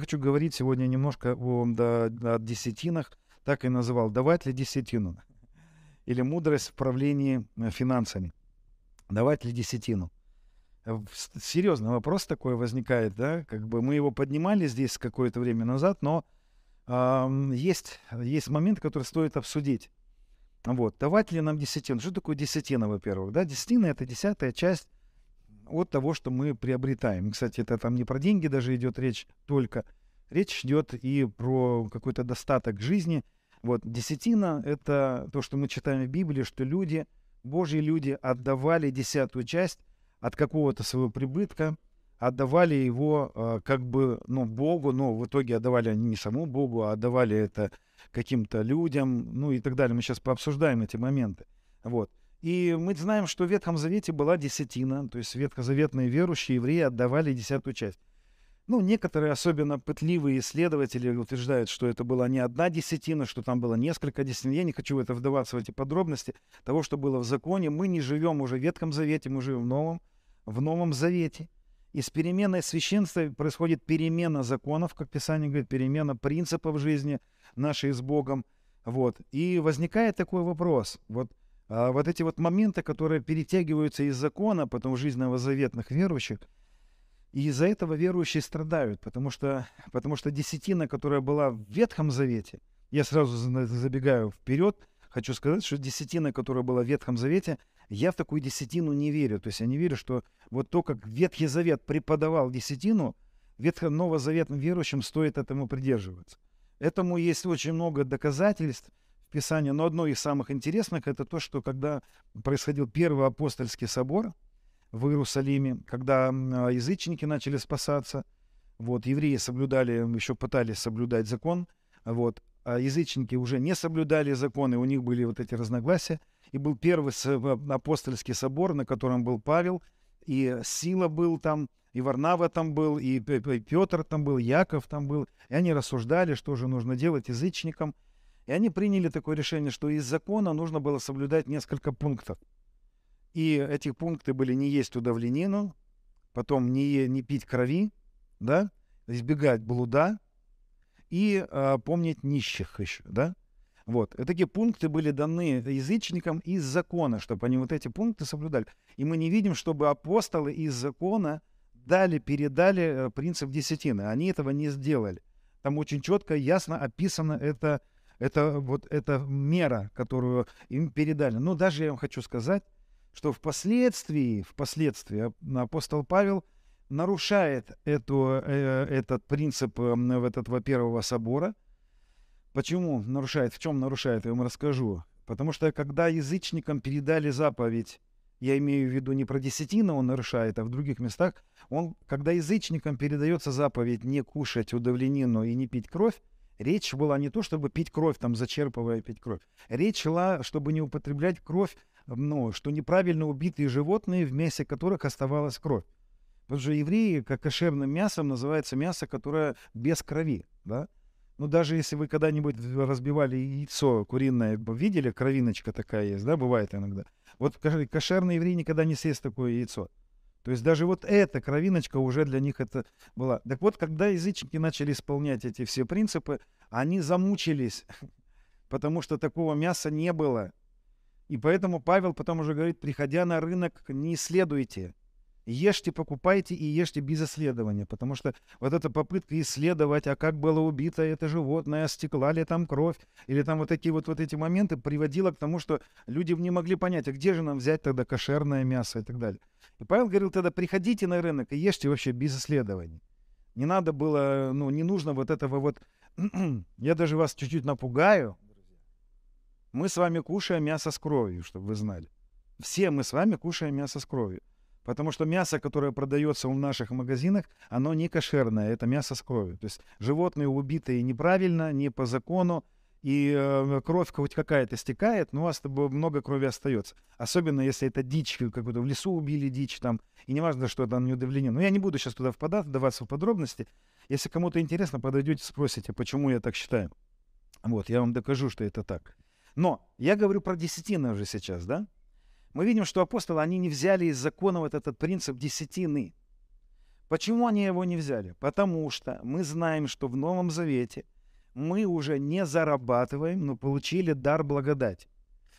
Я хочу говорить сегодня немножко о десятинах, так и называл, давать ли десятину, или мудрость в правлении финансами, давать ли десятину. Серьезный вопрос такой возникает, да, как бы мы его поднимали здесь какое-то время назад, но есть момент, который стоит обсудить. Вот, давать ли нам десятину? Что такое десятина, во-первых? Да, десятина — это 10-я часть от того, что мы приобретаем. Кстати, это там не про деньги даже идет речь только. Речь идет и про какой-то достаток жизни. Вот, десятина — это то, что мы читаем в Библии, что люди, Божьи люди, отдавали 10-ю часть от какого-то своего прибытка, отдавали его как бы, ну, Богу, но в итоге отдавали они не самому Богу, а отдавали это каким-то людям, ну и так далее. Мы сейчас пообсуждаем эти моменты. Вот. И мы знаем, что в Ветхом Завете была десятина, то есть ветхозаветные верующие евреи отдавали 10-ю часть. Ну, некоторые, особенно пытливые исследователи, утверждают, что это была не одна десятина, что там было несколько десятин. Я не хочу в это вдаваться, в эти подробности того, что было в законе. Мы не живем уже в Ветхом Завете, мы живем в Новом Завете. И с переменой священства происходит перемена законов, как Писание говорит, перемена принципов жизни нашей с Богом. Вот. И возникает такой вопрос. Вот эти вот моменты, которые перетягиваются из закона, потом жизнь новозаветных верующих, и из-за этого верующие страдают, потому что десятина, которая была в Ветхом Завете, я сразу забегаю вперед, хочу сказать, что десятина, которая была в Ветхом Завете, я в такую десятину не верю. То есть я не верю, что вот то, как Ветхий Завет преподавал десятину, новозаветным верующим стоит этому придерживаться. Этому есть очень много доказательств в Писании, но одно из самых интересных — это то, что когда происходил Первый апостольский собор в Иерусалиме, когда язычники начали спасаться, вот, евреи соблюдали, еще пытались соблюдать закон, вот, а язычники уже не соблюдали законы, у них были вот эти разногласия, и был первый апостольский собор, на котором был Павел, и Сила был там, и Варнава там был, и Петр там был, Яков там был, и они рассуждали, что же нужно делать язычникам, и они приняли такое решение, что из закона нужно было соблюдать несколько пунктов. И эти пункты были: не есть удавленину, потом не пить крови, да, избегать блуда и помнить нищих еще, да. Вот. И такие пункты были даны язычникам из закона, чтобы они вот эти пункты соблюдали. И мы не видим, чтобы апостолы из закона передали принцип десятины. Они этого не сделали. Там очень четко, ясно описано эта мера, которую им передали. Но даже я вам хочу сказать, что впоследствии апостол Павел нарушает этот принцип этого первого собора. Почему нарушает? В чем нарушает? Я вам расскажу. Потому что когда язычникам передали заповедь, я имею в виду не про десятину он нарушает, а в других местах, когда язычникам передается заповедь не кушать удавленину и не пить кровь, речь была не то, чтобы пить кровь, там зачерпывая пить кровь. Речь шла, чтобы не употреблять кровь, ну, что неправильно убитые животные, в мясе которых оставалась кровь. Потому что евреи, как кошерным мясом, называется мясо, которое без крови. Да? Но даже если вы когда-нибудь разбивали яйцо куриное, видели, кровиночка такая есть, да, бывает иногда. Вот кошерный еврей никогда не съест такое яйцо. То есть даже вот эта кровиночка уже для них это была. Так вот, когда язычники начали исполнять эти все принципы, они замучились, потому что такого мяса не было. И поэтому Павел потом уже говорит: приходя на рынок, не исследуйте. Ешьте, покупайте и ешьте без исследования. Потому что вот эта попытка исследовать, а как было убито это животное, стекла ли там кровь, или там вот такие вот эти моменты, приводило к тому, что люди не могли понять, а где же нам взять тогда кошерное мясо и так далее. И Павел говорил: тогда приходите на рынок и ешьте вообще без исследований. Не надо было, ну, не нужно вот этого вот... Я даже вас чуть-чуть напугаю. Мы с вами кушаем мясо с кровью, чтобы вы знали. Все мы с вами кушаем мясо с кровью. Потому что мясо, которое продается в наших магазинах, оно не кошерное, это мясо с кровью. То есть животные убитые неправильно, не по закону, и кровь хоть какая-то стекает, но у вас много крови остается. Особенно если это дичь, какую-то в лесу убили дичь там, и не важно, что там не удавление. Но я не буду сейчас туда вдаваться в подробности. Если кому-то интересно, подойдете, спросите, почему я так считаю. Вот, я вам докажу, что это так. Но я говорю про десятину уже сейчас, да? Мы видим, что апостолы, они не взяли из закона вот этот принцип десятины. Почему они его не взяли? Потому что мы знаем, что в Новом Завете мы уже не зарабатываем, но получили дар благодати.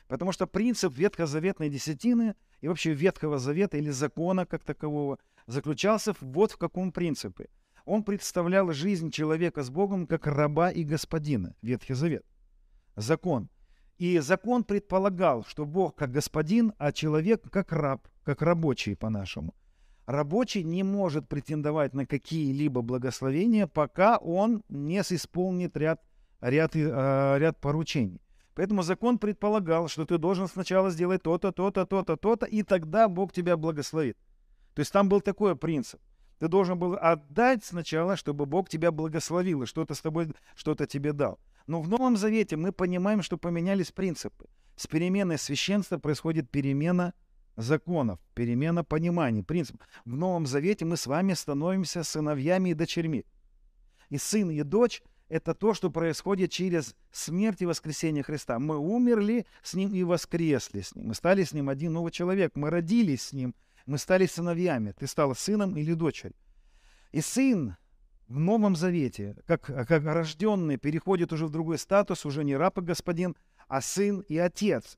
Потому что принцип ветхозаветной десятины и вообще Ветхого Завета или закона как такового заключался вот в каком принципе. Он представлял жизнь человека с Богом как раба и господина. Ветхий Завет. Закон. И закон предполагал, что Бог как господин, а человек как раб, как рабочий по-нашему. Рабочий не может претендовать на какие-либо благословения, пока он не исполнит ряд поручений. Поэтому закон предполагал, что ты должен сначала сделать то-то, то-то, то-то, то-то, и тогда Бог тебя благословит. То есть там был такой принцип. Ты должен был отдать сначала, чтобы Бог тебя благословил, и что-то с тобой, что-то тебе дал. Но в Новом Завете мы понимаем, что поменялись принципы. С переменой священства происходит перемена законов, перемена пониманий, принципов. В Новом Завете мы с вами становимся сыновьями и дочерьми. И сын, и дочь – это то, что происходит через смерть и воскресение Христа. Мы умерли с Ним и воскресли с Ним. Мы стали с Ним один новый человек. Мы родились с Ним. Мы стали сыновьями. Ты стал сыном или дочерью. И сын в Новом Завете, как рожденный, переходит уже в другой статус, уже не раб и господин, а сын и отец.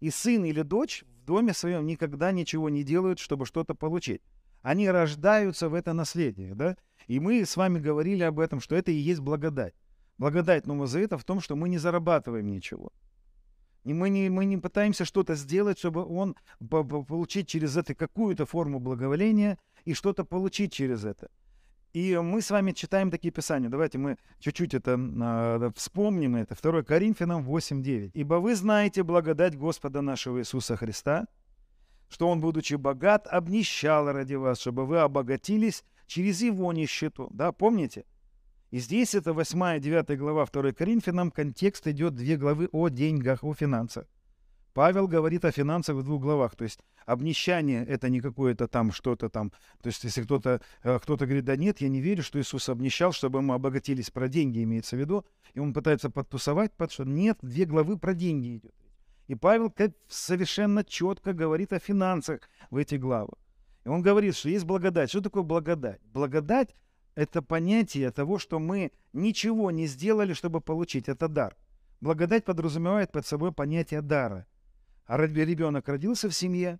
И сын или дочь в доме своем никогда ничего не делают, чтобы что-то получить. Они рождаются в это наследие, да? И мы с вами говорили об этом, что это и есть благодать. Благодать Нового Завета в том, что мы не зарабатываем ничего. И мы не пытаемся что-то сделать, чтобы он получить через это какую-то форму благоволения и что-то получить через это. И мы с вами читаем такие писания. Давайте мы чуть-чуть это вспомним. Это 2 Коринфянам 8:9. «Ибо вы знаете благодать Господа нашего Иисуса Христа, что Он, будучи богат, обнищал ради вас, чтобы вы обогатились через Его нищету». Да, помните? И здесь это 8 и 9 глава 2 Коринфянам. Контекст идет 2 главы о деньгах, о финансах. Павел говорит о финансах в 2 главах. То есть обнищание — это не какое-то там что-то там. То есть если кто-то говорит: да нет, я не верю, что Иисус обнищал, чтобы мы обогатились, про деньги имеется в виду, и он пытается подтусовать, потому что нет, 2 главы про деньги идет. И Павел совершенно четко говорит о финансах в эти главы. И он говорит, что есть благодать. Что такое благодать? Благодать — это понятие того, что мы ничего не сделали, чтобы получить. Это дар. Благодать подразумевает под собой понятие дара. А ребенок родился в семье,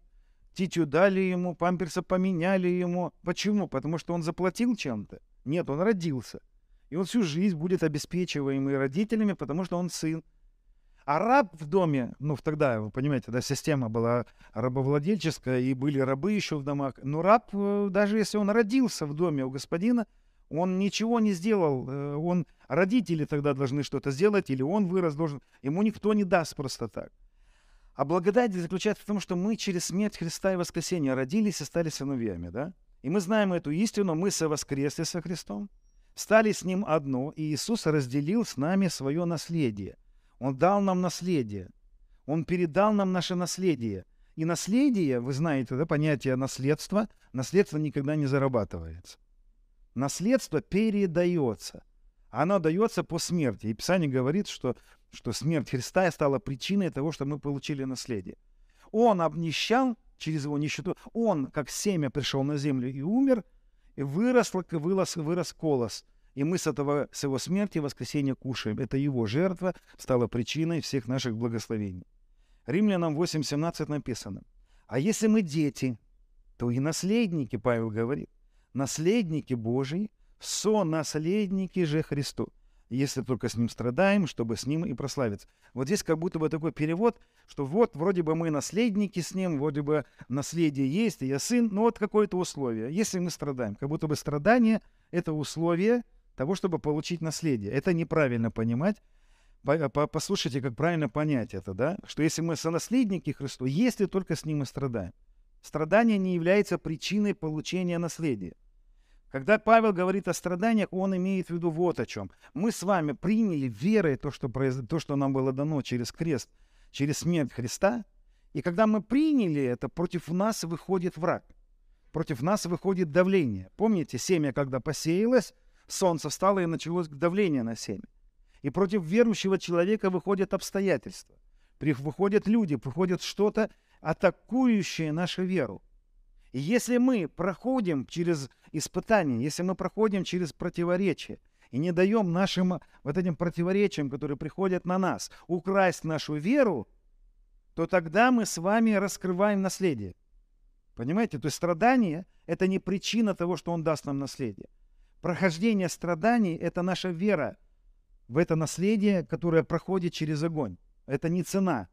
титью дали ему, памперса поменяли ему. Почему? Потому что он заплатил чем-то. Нет, он родился. И он всю жизнь будет обеспечиваемый родителями, потому что он сын. А раб в доме, ну тогда, вы понимаете, да, система была рабовладельческая, и были рабы еще в домах. Но раб, даже если он родился в доме у господина, он ничего не сделал. Родители тогда должны что-то сделать, или он вырос должен. Ему никто не даст просто так. А благодать заключается в том, что мы через смерть Христа и воскресение родились и стали сыновьями, да? И мы знаем эту истину, мы совоскресли со Христом, стали с Ним одно, и Иисус разделил с нами свое наследие. Он дал нам наследие. Он передал нам наше наследие. И наследие, вы знаете, да, понятие наследства, наследство никогда не зарабатывается. Наследство передается. Оно дается по смерти. И Писание говорит, что смерть Христа стала причиной того, что мы получили наследие. Он обнищал через его нищету. Он, как семя, пришел на землю и умер, и вырос колос. И мы с его смерти и воскресения кушаем. Это его жертва стала причиной всех наших благословений. Римлянам 8:17 написано: «А если мы дети, то и наследники», Павел говорит, «наследники Божии, сонаследники же Христу, если только с Ним страдаем, чтобы с Ним и прославиться». Вот здесь как будто бы такой перевод, что вот вроде бы мы наследники с Ним, вроде бы наследие есть, и я сын, но вот какое-то условие. Если мы страдаем, как будто бы страдание — это условие того, чтобы получить наследие. Это неправильно понимать. Послушайте, как правильно понять это, да? Что если мы сонаследники Христу, если только с Ним и страдаем. Страдание не является причиной получения наследия. Когда Павел говорит о страданиях, он имеет в виду вот о чем. Мы с вами приняли верой то, что нам было дано через крест, через смерть Христа. И когда мы приняли это, против нас выходит враг. Против нас выходит давление. Помните, семя, когда посеялось, солнце встало и началось давление на семя. И против верующего человека выходят обстоятельства. Выходят люди, выходит что-то, атакующее нашу веру. И если мы проходим через испытания, если мы проходим через противоречия, и не даем нашим вот этим противоречиям, которые приходят на нас, украсть нашу веру, то тогда мы с вами раскрываем наследие. Понимаете? То есть страдание – это не причина того, что Он даст нам наследие. Прохождение страданий – это наша вера в это наследие, которое проходит через огонь. Это не цена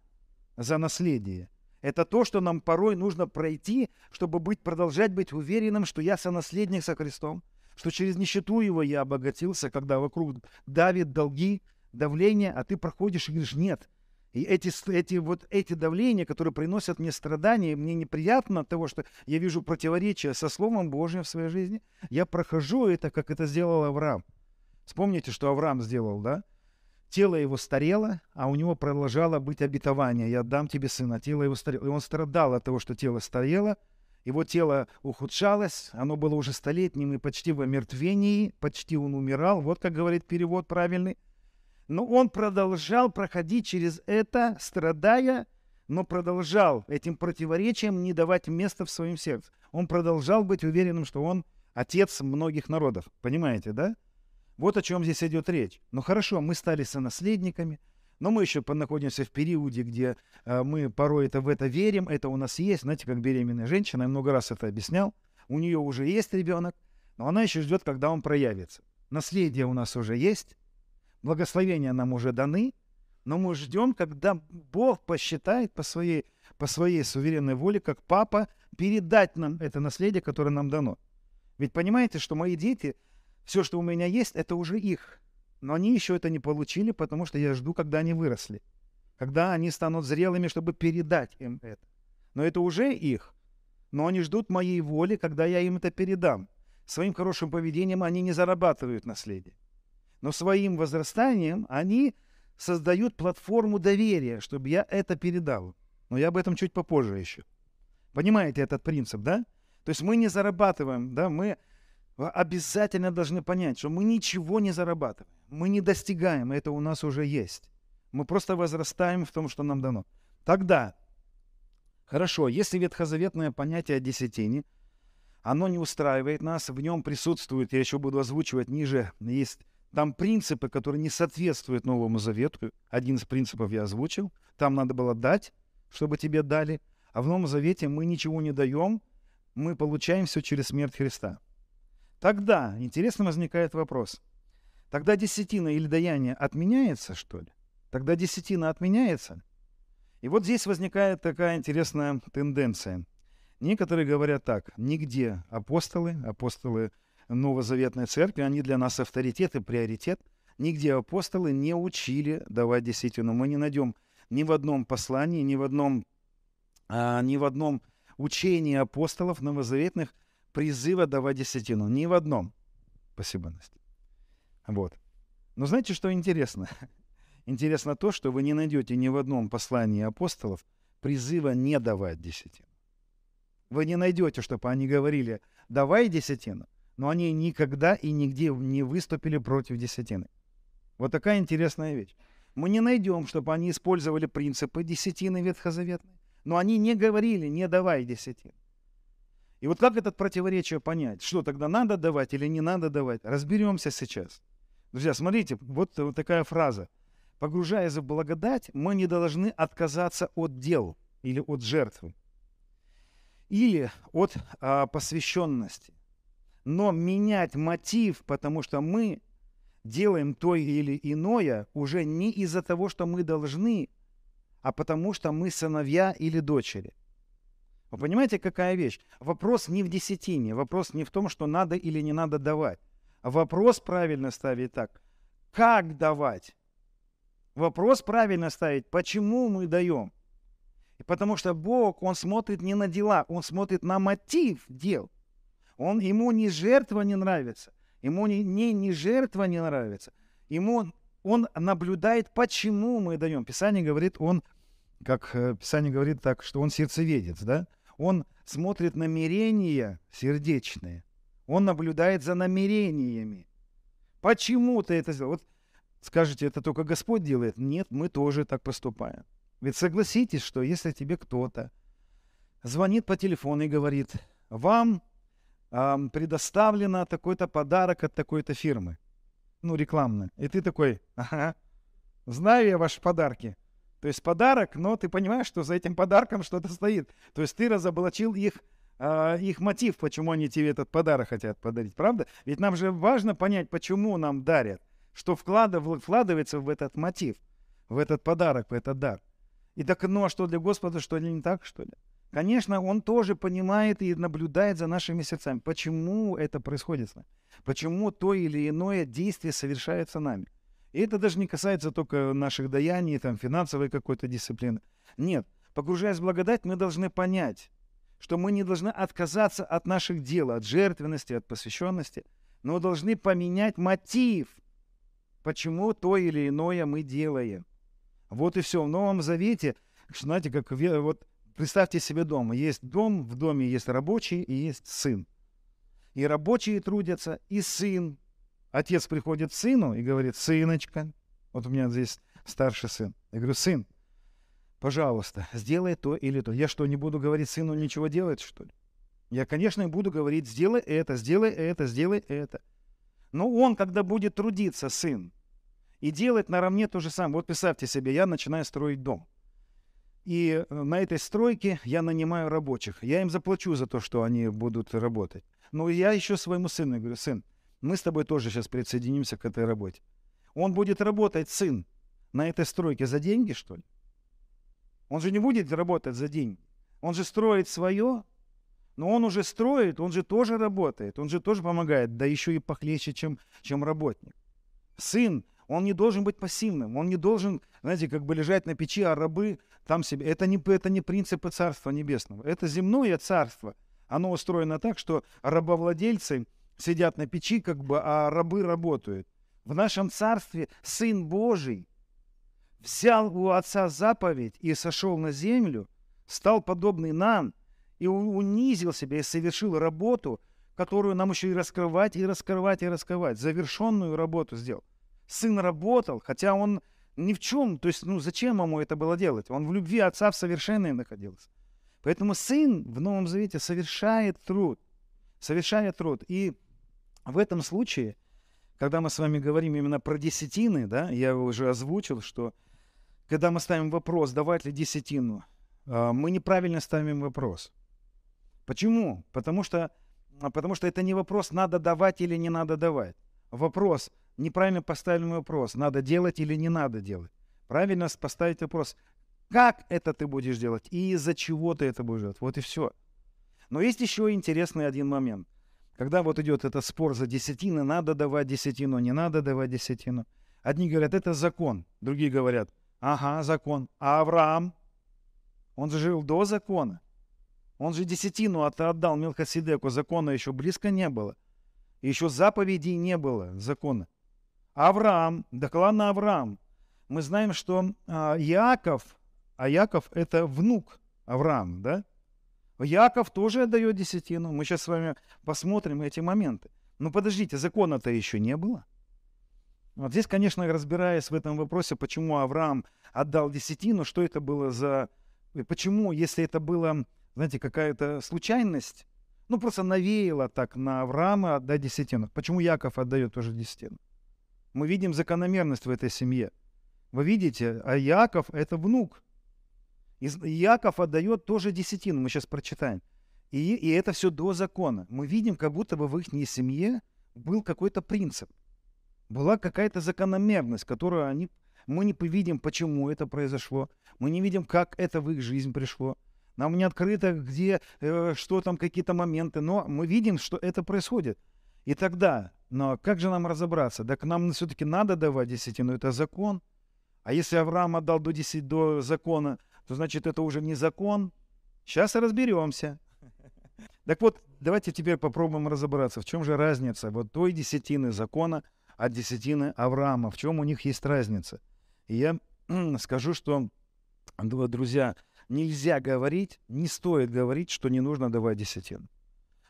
за наследие. Это то, что нам порой нужно пройти, чтобы продолжать быть уверенным, что я сонаследник со Христом, что через нищету Его я обогатился, когда вокруг давит долги, давление, а ты проходишь и говоришь «нет». И эти давления, которые приносят мне страдания, мне неприятно от того, что я вижу противоречия со Словом Божьим в своей жизни, я прохожу это, как это сделал Авраам. Вспомните, что Авраам сделал, да? Тело его старело, а у него продолжало быть обетование. «Я отдам тебе сына». Тело его старело. И он страдал от того, что тело старело. Его тело ухудшалось, оно было уже столетним и почти в омертвении, почти он умирал. Вот как говорит перевод правильный. Но он продолжал проходить через это, страдая, но продолжал этим противоречиям не давать места в своем сердце. Он продолжал быть уверенным, что он отец многих народов. Понимаете, да? Вот о чем здесь идет речь. Ну хорошо, мы стали сонаследниками, но мы еще находимся в периоде, где мы порой в это верим, это у нас есть. Знаете, как беременная женщина, я много раз это объяснял. У нее уже есть ребенок, но она еще ждет, когда он проявится. Наследие у нас уже есть, благословения нам уже даны, но мы ждем, когда Бог посчитает по своей суверенной воле, как папа, передать нам это наследие, которое нам дано. Ведь понимаете, что мои дети, все, что у меня есть, это уже их. Но они еще это не получили, потому что я жду, когда они выросли. Когда они станут зрелыми, чтобы передать им это. Но это уже их. Но они ждут моей воли, когда я им это передам. Своим хорошим поведением они не зарабатывают наследие. Но своим возрастанием они создают платформу доверия, чтобы я это передал. Но я об этом чуть попозже еще. Понимаете этот принцип, да? То есть мы не зарабатываем, да? Мы обязательно должны понять, что мы ничего не зарабатываем. Мы не достигаем, это у нас уже есть. Мы просто возрастаем в том, что нам дано. Тогда, хорошо, если ветхозаветное понятие о десятине, оно не устраивает нас, в нем присутствует, я еще буду озвучивать ниже, есть там принципы, которые не соответствуют Новому Завету. Один из принципов я озвучил. Там надо было дать, чтобы тебе дали. А в Новом Завете мы ничего не даем, мы получаем все через смерть Христа. Тогда, интересно, возникает вопрос. Тогда десятина или даяние отменяется, что ли? Тогда десятина отменяется? И вот здесь возникает такая интересная тенденция. Некоторые говорят так. Нигде апостолы Новозаветной Церкви, они для нас авторитет и приоритет. Нигде апостолы не учили давать десятину. Мы не найдем ни в одном послании, ни в одном учении апостолов новозаветных призыва давать десятину. Ни в одном. Спасибо, Настя. Вот. Но знаете, что интересно? Интересно то, что вы не найдете ни в одном послании апостолов призыва не давать десятину. Вы не найдете, чтобы они говорили «давай десятину», но они никогда и нигде не выступили против десятины. Вот такая интересная вещь. Мы не найдем, чтобы они использовали принципы десятины ветхозаветной, но они не говорили «не давай десятину». И вот как это противоречие понять? Что тогда надо давать или не надо давать? Разберемся сейчас. Друзья, смотрите, вот такая фраза. «Погружаясь в благодать, мы не должны отказаться от дел или от жертвы, или от посвященности, но менять мотив, потому что мы делаем то или иное уже не из-за того, что мы должны, а потому что мы сыновья или дочери». Вы понимаете, какая вещь? Вопрос не в десятине, вопрос не в том, что надо или не надо давать. Вопрос правильно ставить так. Как давать? Вопрос правильно ставить. Почему мы даем? Потому что Бог, Он смотрит не на дела, Он смотрит на мотив дел. Ему ни жертва не нравится, Ему ни жертва не нравится. Он наблюдает, почему мы даем. Писание говорит, что Он сердцеведец, да? Он смотрит намерения сердечные. Он наблюдает за намерениями. Почему ты это сделал? Вот скажете, это только Господь делает. Нет, мы тоже так поступаем. Ведь согласитесь, что если тебе кто-то звонит по телефону и говорит, вам предоставлено такой-то подарок от такой-то фирмы, ну, рекламный. И ты такой, ага, знаю я ваши подарки. То есть подарок, но ты понимаешь, что за этим подарком что-то стоит. То есть ты разоблачил их мотив, почему они тебе этот подарок хотят подарить, правда? Ведь нам же важно понять, почему нам дарят, что вкладывается в этот мотив, в этот подарок, в этот дар. И так, ну а что для Господа, что ли, не так, что ли? Конечно, Он тоже понимает и наблюдает за нашими сердцами. Почему это происходит с нами? Почему то или иное действие совершается нами? И это даже не касается только наших даяний, там, финансовой какой-то дисциплины. Нет, погружаясь в благодать, мы должны понять, что мы не должны отказаться от наших дел, от жертвенности, от посвященности, но должны поменять мотив, почему то или иное мы делаем. Вот и все. В Новом Завете, знаете, как вот представьте себе дом. Есть дом, в доме есть рабочий и есть сын. И рабочие трудятся, и сын. Отец приходит к сыну и говорит: сыночка, вот у меня здесь старший сын. Я говорю: сын, пожалуйста, сделай то или то. Я что, не буду говорить сыну ничего делать, что ли? Я, конечно, буду говорить: сделай это, сделай это, сделай это. Но он, когда будет трудиться, сын, и делать наравне то же самое. Вот представьте себе, я начинаю строить дом. И на этой стройке я нанимаю рабочих. Я им заплачу за то, что они будут работать. Но я еще своему сыну говорю: сын, мы с тобой тоже сейчас присоединимся к этой работе. Он будет работать, сын, на этой стройке за деньги, что ли? Он же не будет работать за деньги. Он же строит свое, но он уже строит, он же тоже работает, он же тоже помогает, да еще и похлеще, чем работник. Сын, он не должен быть пассивным, он не должен, знаете, как бы лежать на печи, а рабы там себе. Это не принципы Царства Небесного. Это земное царство. Оно устроено так, что рабовладельцы сидят на печи, как бы, а рабы работают. В нашем царстве Сын Божий взял у Отца заповедь и сошел на землю, стал подобный нам, и унизил себя, и совершил работу, которую нам еще и раскрывать, и раскрывать, и раскрывать. Завершенную работу сделал. Сын работал, хотя он ни в чем, то есть, ну, зачем ему это было делать? Он в любви Отца в совершенной находился. Поэтому Сын в Новом Завете совершает труд. Совершает труд. И в этом случае, когда мы с вами говорим именно про десятины, да, я уже озвучил, что когда мы ставим вопрос, давать ли десятину, мы неправильно ставим вопрос. Почему? Потому что это не вопрос, надо давать или не надо давать. Вопрос, неправильно поставленный вопрос, надо делать или не надо делать. Правильно поставить вопрос, как это ты будешь делать и из-за чего ты это будешь делать. Вот и все. Но есть еще интересный один момент. Когда вот идет этот спор за десятины, надо давать десятину, не надо давать десятину. Одни говорят, это закон. Другие говорят, ага, закон. А Авраам, он же жил до закона. Он же десятину отдал Мелхиседеку, закона еще близко не было. Еще заповедей не было, закона. Авраам, да клана Авраам. Мы знаем, что Яков, а Яков это внук Авраама, да? Яков тоже отдает десятину. Мы сейчас с вами посмотрим эти моменты. Но подождите, закона-то еще не было. Вот здесь, конечно, разбираясь в этом вопросе, почему Авраам отдал десятину, что это было за... Почему, если это было, знаете, какая-то случайность, ну просто навеяло так на Авраама отдать десятину. Почему Яков отдает тоже десятину? Мы видим закономерность в этой семье. Вы видите, а Яков это внук. Иаков отдает тоже десятину, мы сейчас прочитаем. И это все до закона. Мы видим, как будто бы в их семье был какой-то принцип. Была какая-то закономерность, которую мы не видим, почему это произошло. Мы не видим, как это в их жизнь пришло. Нам не открыто, где, что там, какие-то моменты. Но мы видим, что это происходит. И тогда, но как же нам разобраться? Так нам все-таки надо давать десятину, это закон. А если Авраам отдал до закона, то значит, это уже не закон. Сейчас разберемся. Так вот, давайте теперь попробуем разобраться, в чем же разница вот той десятины закона от десятины Авраама. В чем у них есть разница? И я скажу, что, друзья, нельзя говорить, не стоит говорить, что не нужно давать десятину.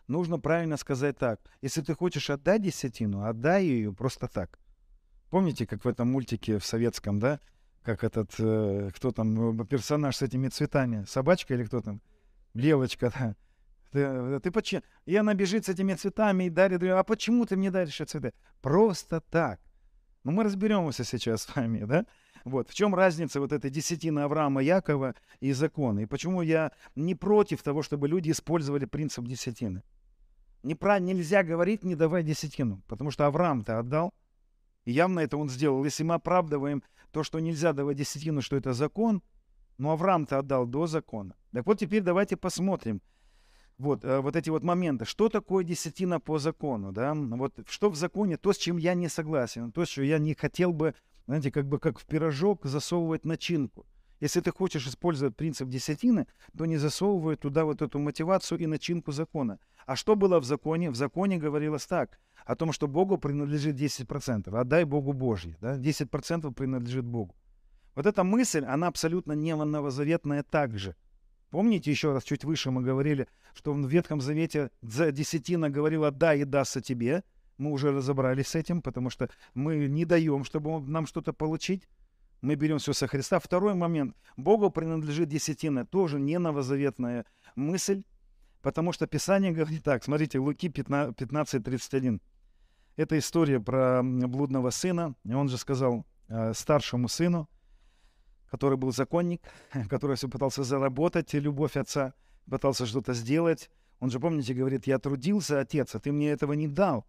Нужно правильно сказать так. Если ты хочешь отдать десятину, отдай ее просто так. Помните, как в этом мультике в советском, да? Как этот, кто там, персонаж с этими цветами, собачка или кто там, белочка, да, И она бежит с этими цветами и дарит ее. А почему ты мне даришь эти цветы? Просто так. Но мы разберемся сейчас с вами, да? Вот. В чем разница вот этой десятины Авраама, Якова и закона? И почему я не против того, чтобы люди использовали принцип десятины? Нельзя говорить, не давай десятину, потому что Авраам-то отдал. И явно это он сделал. Если мы оправдываем то, что нельзя давать десятину, что это закон, но Авраам-то отдал до закона. Так вот теперь давайте посмотрим вот эти вот моменты. Что такое десятина по закону? Да? Вот что в законе, то, с чем я не согласен, то, что я не хотел бы, знаете, как бы как в пирожок засовывать начинку. Если ты хочешь использовать принцип десятины, то не засовывай туда вот эту мотивацию и начинку закона. А что было в законе? В законе говорилось так. О том, что Богу принадлежит 10%. Отдай Богу Божье. Да? 10% принадлежит Богу. Вот эта мысль, она абсолютно не новозаветная также. Помните, еще раз чуть выше мы говорили, что в Ветхом Завете десятина говорила «дай и дастся тебе». Мы уже разобрались с этим, потому что мы не даем, чтобы нам что-то получить. Мы берем все со Христа. Второй момент. Богу принадлежит десятина. Тоже не новозаветная мысль, потому что Писание говорит так. Смотрите, Луки 15:31. Это история про блудного сына. Он же сказал старшему сыну, который был законник, который все пытался заработать любовь отца, пытался что-то сделать. Он же, помните, говорит, я трудился, отец, а ты мне этого не дал.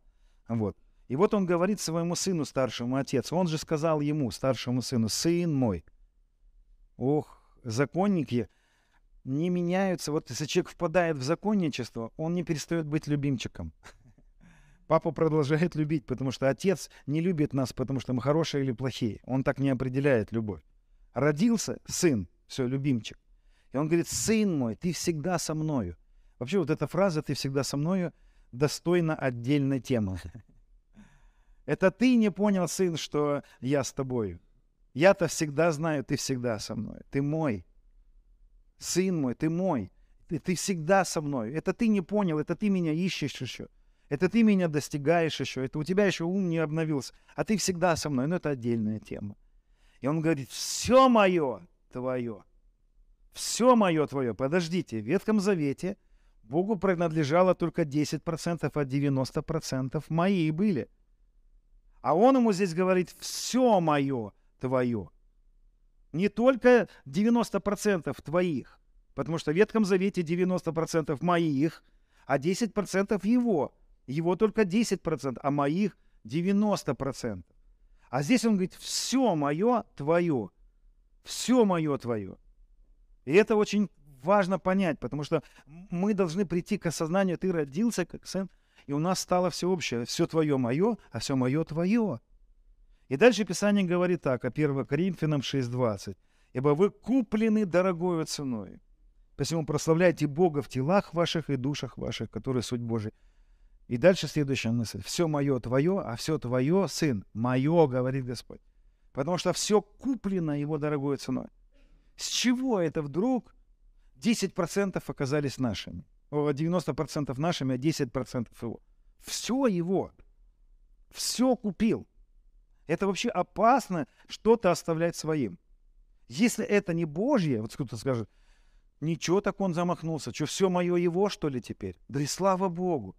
Вот. И вот он говорит своему сыну, старшему, отец. Он же сказал ему, старшему сыну, сын мой. Ох, законники не меняются. Вот если человек впадает в законничество, он не перестает быть любимчиком. Папа продолжает любить, потому что отец не любит нас, потому что мы хорошие или плохие. Он так не определяет любовь. Родился сын, все, любимчик. И он говорит, сын мой, ты всегда со мною. Вообще вот эта фраза «ты всегда со мною» достойна отдельной темы. Это ты не понял, сын, что я с тобою. Я-то всегда знаю, ты всегда со мной. Ты мой. Сын мой, ты мой. Ты всегда со мной. Это ты не понял, это ты меня ищешь еще. Это ты меня достигаешь еще, это у тебя еще ум не обновился, а ты всегда со мной. Но это отдельная тема. И он говорит, все мое твое. Все мое твое. Подождите, в Ветхом Завете Богу принадлежало только 10%, а 90% мои были. А он ему здесь говорит, все мое твое. Не только 90% твоих, потому что в Ветхом Завете 90% моих, а 10% его. Его только 10%, а моих 90%. А здесь он говорит, все мое твое. Все мое твое. И это очень важно понять, потому что мы должны прийти к осознанию, ты родился как сын, и у нас стало всеобщее. Все твое мое, а все мое твое. И дальше Писание говорит так, о 1 Коринфянам 6:20. Ибо вы куплены дорогою ценой. Посему прославляйте Бога в телах ваших и душах ваших, которые суть Божия. И дальше следующая мысль. Все мое твое, а все твое, сын, мое, говорит Господь. Потому что все куплено его дорогой ценой. С чего это вдруг 10% оказались нашими? 90% нашими, а 10% его. Все его. Все купил. Это вообще опасно что-то оставлять своим. Если это не Божье, вот кто-то скажет, ничего так он замахнулся. Что, все мое его, что ли, теперь? Да и слава Богу.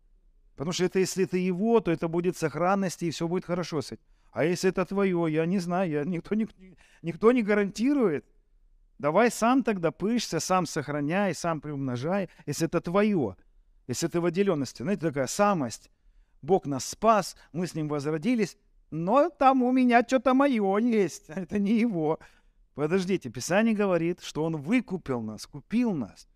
Потому что это, если это его, то это будет сохранность, и все будет хорошо. А если это твое, я не знаю, никто не гарантирует. Давай сам тогда пышься, сам сохраняй, сам приумножай, если это твое, если ты в отделенности. Знаете, такая самость. Бог нас спас, мы с ним возродились, но там у меня что-то мое есть, это не его. Подождите, Писание говорит, что он выкупил нас, купил нас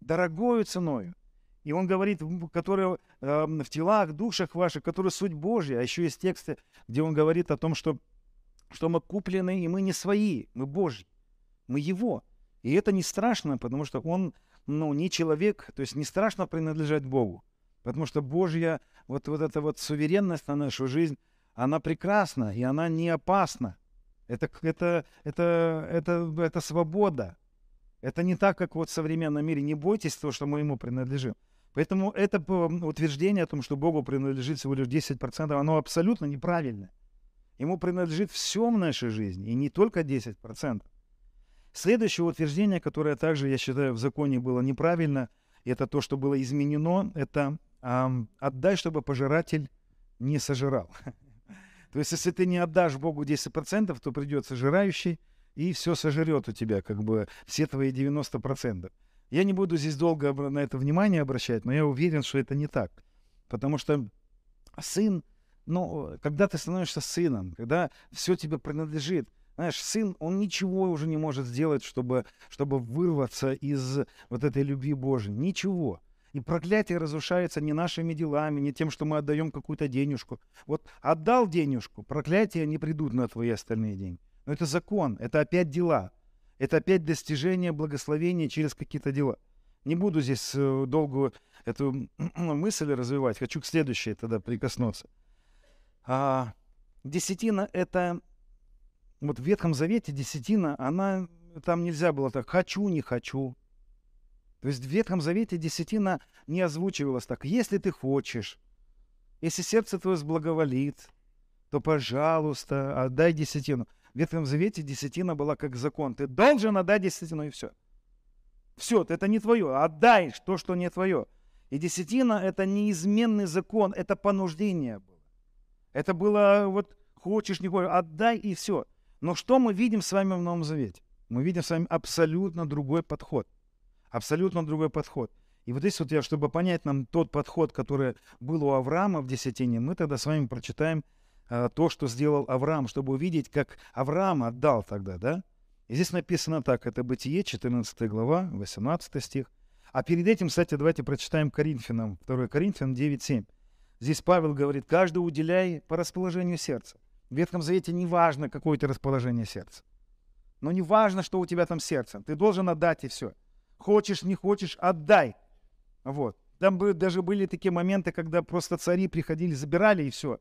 дорогою ценою. И он говорит, которые в телах, душах ваших, которые суть Божья. А еще есть тексты, где он говорит о том, что мы куплены, и мы не свои, мы Божьи, мы его. И это не страшно, потому что он не человек, то есть не страшно принадлежать Богу. Потому что Божья, вот эта вот суверенность на нашу жизнь, она прекрасна, и она не опасна. Это свобода. Это не так, как вот в современном мире. Не бойтесь того, что мы ему принадлежим. Поэтому это утверждение о том, что Богу принадлежит всего лишь 10%, оно абсолютно неправильно. Ему принадлежит все в нашей жизни, и не только 10%. Следующее утверждение, которое также, я считаю, в законе было неправильно, это то, что было изменено, это «отдай, чтобы пожиратель не сожрал». То есть, если ты не отдашь Богу 10%, то придет сожирающий, и все сожрет у тебя, как бы все твои 90%. Я не буду здесь долго на это внимание обращать, но я уверен, что это не так. Потому что сын, ну, когда ты становишься сыном, когда все тебе принадлежит, знаешь, сын, он ничего уже не может сделать, чтобы вырваться из вот этой любви Божьей. Ничего. И проклятие разрушается не нашими делами, не тем, что мы отдаем какую-то денежку. Вот отдал денежку, проклятия не придут на твои остальные деньги. Но это закон, это опять дела. Это опять достижение благословения через какие-то дела. Не буду здесь долго эту мысль развивать. Хочу к следующей тогда прикоснуться. Десятина — это... Вот в Ветхом Завете десятина, она... Там нельзя было так «хочу, не хочу». То есть в Ветхом Завете десятина не озвучивалась так. Если ты хочешь, если сердце твое сблаговолит, то, пожалуйста, отдай десятину. В Ветхом Завете десятина была как закон. Ты должен отдать десятину, и все. Все, это не твое. Отдай то, что не твое. И десятина — это неизменный закон. Это понуждение было. Это было вот хочешь, не хочешь, отдай, и все. Но что мы видим с вами в Новом Завете? Мы видим с вами абсолютно другой подход. Абсолютно другой подход. И вот здесь вот я, чтобы понять нам тот подход, который был у Авраама в десятине, мы тогда с вами прочитаем то, что сделал Авраам, чтобы увидеть, как Авраам отдал тогда, да? И здесь написано так, это Бытие, 14 глава, 18 стих. А перед этим, кстати, давайте прочитаем Коринфянам, 2 Коринфян 9:7. Здесь Павел говорит, каждый уделяй по расположению сердца. В Ветхом Завете не важно, какое у тебя расположение сердца. Но не важно, что у тебя там сердце. Ты должен отдать, и все. Хочешь, не хочешь, отдай. Вот. Там даже были такие моменты, когда просто цари приходили, забирали, и все.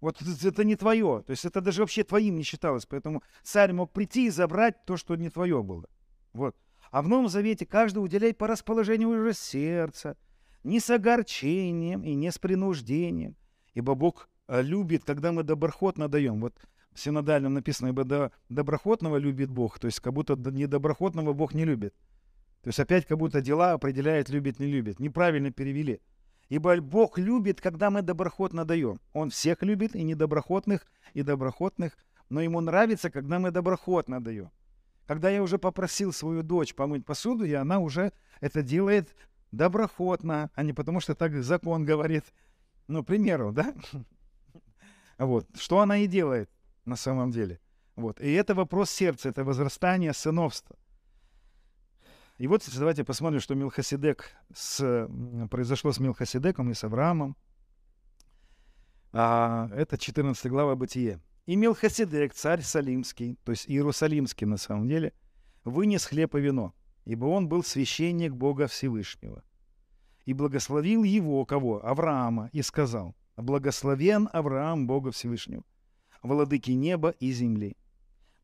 Вот это не твое. То есть это даже вообще твоим не считалось. Поэтому царь мог прийти и забрать то, что не твое было. Вот. А в Новом Завете каждый уделяет по расположению уже сердца. Не с огорчением и не с принуждением. Ибо Бог любит, когда мы доброхотно даем. Вот в Синодальном написано, ибо доброхотного любит Бог. То есть как будто недоброхотного Бог не любит. То есть опять как будто дела определяют любит, не любит. Неправильно перевели. Ибо Бог любит, когда мы доброхотно даем. Он всех любит, и недоброхотных, и доброхотных. Но Ему нравится, когда мы доброхотно даем. Когда я уже попросил свою дочь помыть посуду, и она уже это делает доброхотно, а не потому, что так закон говорит. Ну, к примеру, да? Вот. Что она и делает на самом деле. Вот. И это вопрос сердца, это возрастание сыновства. И вот давайте посмотрим, что Мелхиседек произошло с Мелхиседеком и с Авраамом. Это 14 глава Бытие. «И Мелхиседек, царь Салимский, то есть Иерусалимский на самом деле, вынес хлеб и вино, ибо он был священник Бога Всевышнего. И благословил его, кого? Авраама, и сказал, благословен Авраам Бога Всевышнего, владыки неба и земли.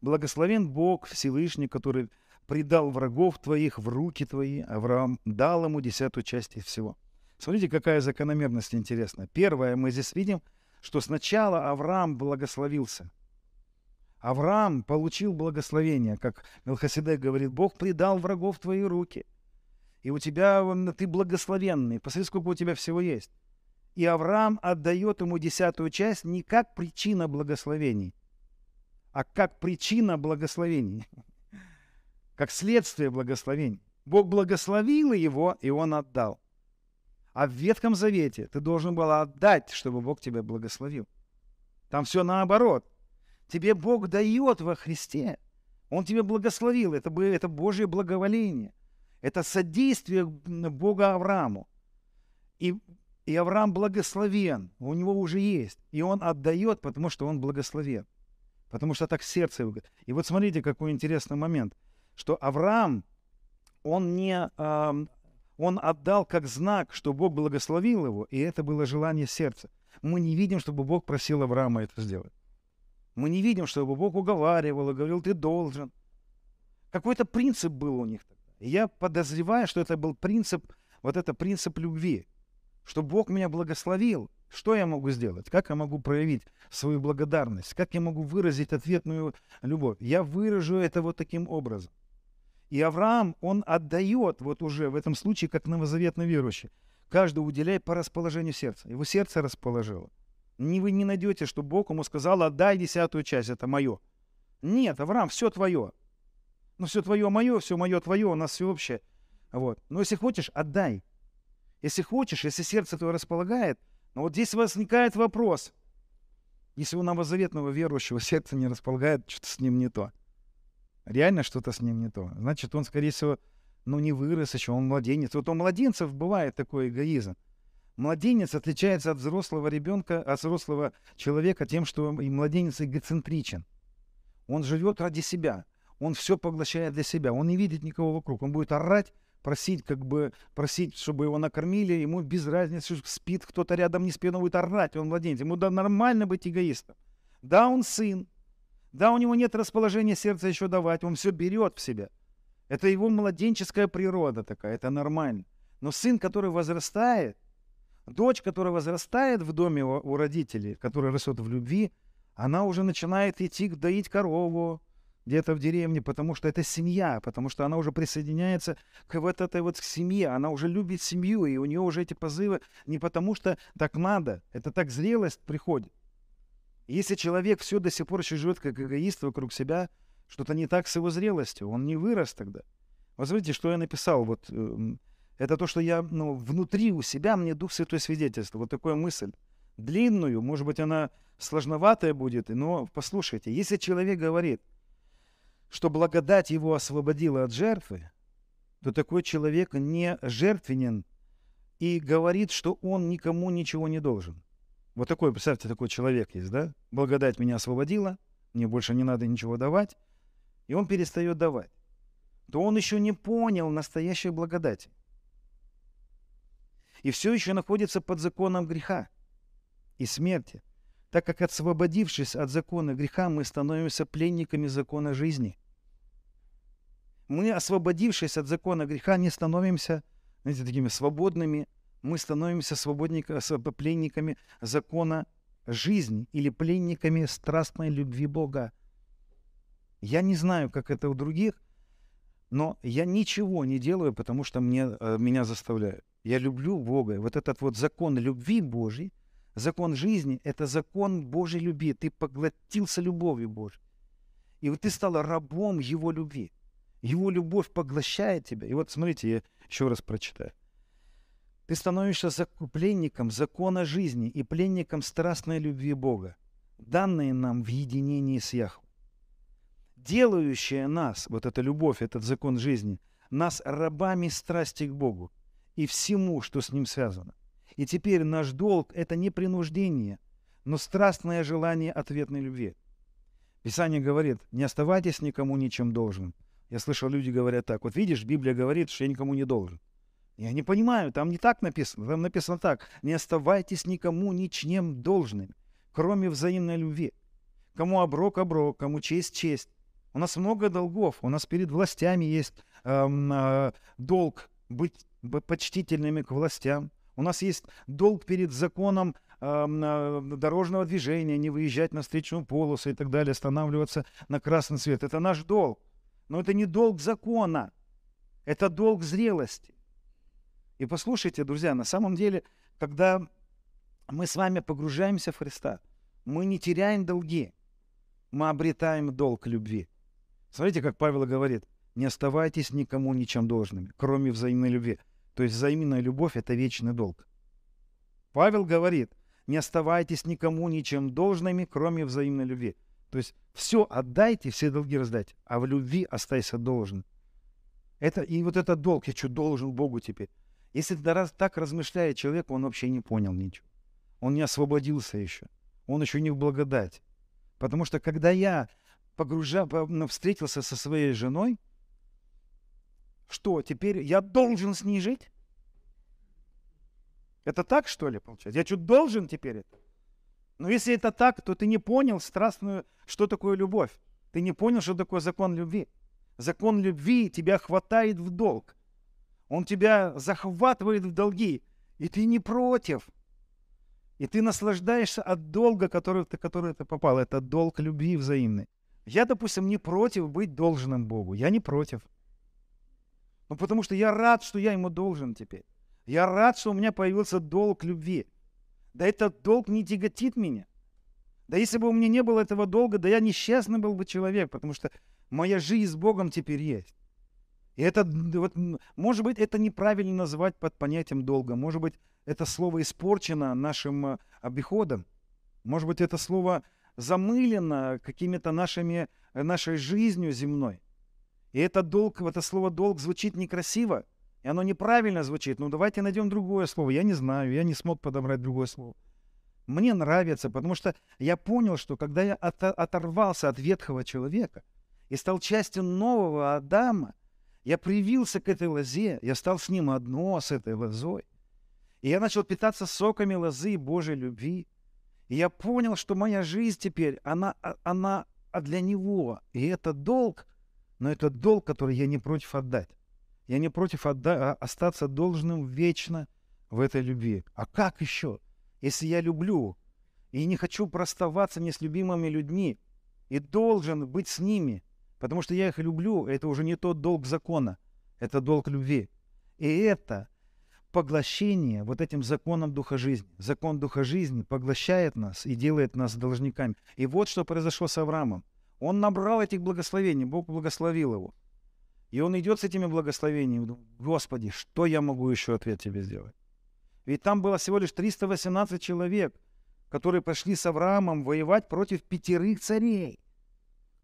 Благословен Бог Всевышний, который... предал врагов твоих в руки твои, Авраам дал ему 10-ю часть всего». Смотрите, какая закономерность интересная. Первое, мы здесь видим, что сначала Авраам благословился. Авраам получил благословение, как Мелхиседек говорит, Бог предал врагов в твои руки. И у тебя, ты благословенный, посмотри, сколько у тебя всего есть. И Авраам отдает ему 10-ю часть не как причина благословений, а как причина благословений. Как следствие благословения. Бог благословил его, и он отдал. А в Ветхом Завете ты должен был отдать, чтобы Бог тебя благословил. Там все наоборот. Тебе Бог дает во Христе. Он тебя благословил. Это Божье благоволение. Это содействие Бога Аврааму. И Авраам благословен. У него уже есть. И он отдает, потому что он благословен. Потому что так сердце его говорит. И вот смотрите, какой интересный момент. Что Авраам, он отдал как знак, что Бог благословил его, и это было желание сердца. Мы не видим, чтобы Бог просил Авраама это сделать. Мы не видим, чтобы Бог уговаривал и говорил, ты должен. Какой-то принцип был у них. Я подозреваю, что это был принцип, вот это принцип любви. Что Бог меня благословил, что я могу сделать? Как я могу проявить свою благодарность? Как я могу выразить ответную любовь? Я выражу это вот таким образом. И Авраам, он отдает, вот уже в этом случае, как новозаветно верующий, каждого уделяй по расположению сердца. Его сердце расположило. Вы не найдете, что Бог ему сказал: отдай 10-ю часть, это мое. Нет, Авраам, все твое. Ну, все твое мое, все мое твое, у нас все общее. Вот. Но если хочешь, отдай. Если хочешь, если сердце твое располагает. Но вот здесь возникает вопрос. Если у новозаветного верующего сердце не располагает, что-то с ним не то. Реально что-то с ним не то. Значит, он, скорее всего, ну, не вырос еще, он младенец. Вот у младенцев бывает такой эгоизм. Младенец отличается от взрослого ребенка, от взрослого человека тем, что и младенец эгоцентричен. Он живет ради себя. Он все поглощает для себя. Он не видит никого вокруг. Он будет орать, просить, просить, чтобы его накормили. Ему без разницы, спит кто-то рядом, не спит, он будет орать. Он младенец. Ему да, нормально быть эгоистом. Да, он сын. Да, у него нет расположения сердца еще давать. Он все берет в себя. Это его младенческая природа такая. Это нормально. Но сын, который возрастает, дочь, которая возрастает в доме у родителей, которая растет в любви, она уже начинает идти доить корову где-то в деревне, потому что это семья, потому что она уже присоединяется к вот этой вот семье, она уже любит семью, и у нее уже эти позывы не потому что так надо, это так зрелость приходит. И если человек все до сих пор еще живет как эгоист вокруг себя, что-то не так с его зрелостью, он не вырос тогда. Вот смотрите, что я написал, вот это то, что я, ну, внутри у себя, мне Дух Святой свидетельствует, вот такая мысль. Длинную, может быть, она сложноватая будет, но послушайте, если человек говорит, что благодать его освободила от жертвы, то такой человек не жертвенен и говорит, что он никому ничего не должен. Вот такой, представьте, такой человек есть, да? Благодать меня освободила, мне больше не надо ничего давать, и он перестает давать. То он еще не понял настоящей благодати. И все еще находится под законом греха и смерти, так как, освободившись от закона греха, мы становимся пленниками закона жизни. Мы, освободившись от закона греха, не становимся, знаете, такими свободными, мы становимся пленниками закона жизни или пленниками страстной любви Бога. Я не знаю, как это у других, но я ничего не делаю, потому что меня заставляют. Я люблю Бога. Вот этот вот закон любви Божьей, закон жизни — это закон Божьей любви. Ты поглотился любовью Божьей. И вот ты стал рабом Его любви. Его любовь поглощает тебя. И вот смотрите, я еще раз прочитаю. Ты становишься пленником закона жизни и пленником страстной любви Бога, данной нам в единении с Яхвой. Делающая нас, вот эта любовь, этот закон жизни, нас рабами страсти к Богу и всему, что с Ним связано. И теперь наш долг — это не принуждение, но страстное желание ответной любви. Писание говорит: не оставайтесь никому ничем должным. Я слышал, люди говорят так: вот видишь, Библия говорит, что я никому не должен. Я не понимаю, там не так написано, там написано так: не оставайтесь никому ничем должным, кроме взаимной любви. Кому оброк — оброк, кому честь — честь. У нас много долгов, у нас перед властями есть долг быть почтительными к властям. У нас есть долг перед законом дорожного движения, не выезжать на встречную полосу и так далее, останавливаться на красный свет. Это наш долг. Но это не долг закона. Это долг зрелости. И послушайте, друзья, на самом деле, когда мы с вами погружаемся в Христа, мы не теряем долги, мы обретаем долг любви. Смотрите, как Павел говорит: не оставайтесь никому ничем должными, кроме взаимной любви. То есть взаимная любовь — это вечный долг. Павел говорит: не оставайтесь никому ничем должными, кроме взаимной любви. То есть все отдайте, все долги раздайте, а в любви остайся должен. И вот этот долг: я что, должен Богу теперь? Если так размышляет человек, он вообще не понял ничего. Он не освободился еще. Он еще не в благодати. Потому что когда я встретился со своей женой, что, теперь я должен с ней жить? Это так, что ли, получается? Я что, должен теперь это? Но если это так, то ты не понял страстную, что такое любовь. Ты не понял, что такое закон любви. Закон любви тебя хватает в долг. Он тебя захватывает в долги. И ты не против. И ты наслаждаешься от долга, который ты попал. Это долг любви взаимной. Я, допустим, не против быть должным Богу. Я не против. Ну, потому что я рад, что я ему должен теперь. Я рад, что у меня появился долг любви. Да этот долг не тяготит меня. Да если бы у меня не было этого долга, да я несчастный был бы человек, потому что моя жизнь с Богом теперь есть. И это, вот, может быть, это неправильно назвать под понятием долга. Может быть, это слово испорчено нашим обиходом. Может быть, это слово замылено какими-то нашей жизнью земной. И это слово «долг» звучит некрасиво, и оно неправильно звучит. Ну, давайте найдем другое слово. Я не знаю, я не смог подобрать другое слово. Мне нравится, потому что я понял, что когда я оторвался от ветхого человека и стал частью нового Адама, я привился к этой лозе, я стал с ним одно, с этой лозой. И я начал питаться соками лозы Божьей любви. И я понял, что моя жизнь теперь, она для него. И это долг, но это долг, который я не против отдать. Я не против остаться должным вечно в этой любви. А как еще, если я люблю и не хочу простоваться не с любимыми людьми и должен быть с ними, потому что я их люблю, это уже не тот долг закона, это долг любви. И это поглощение вот этим законом духа жизни. Закон духа жизни поглощает нас и делает нас должниками. И вот что произошло с Авраамом. Он набрал этих благословений, Бог благословил его. И он идет с этими благословениями, думает: Господи, что я могу еще ответ тебе сделать? Ведь там было всего лишь 318 человек, которые пошли с Авраамом воевать против 5 царей,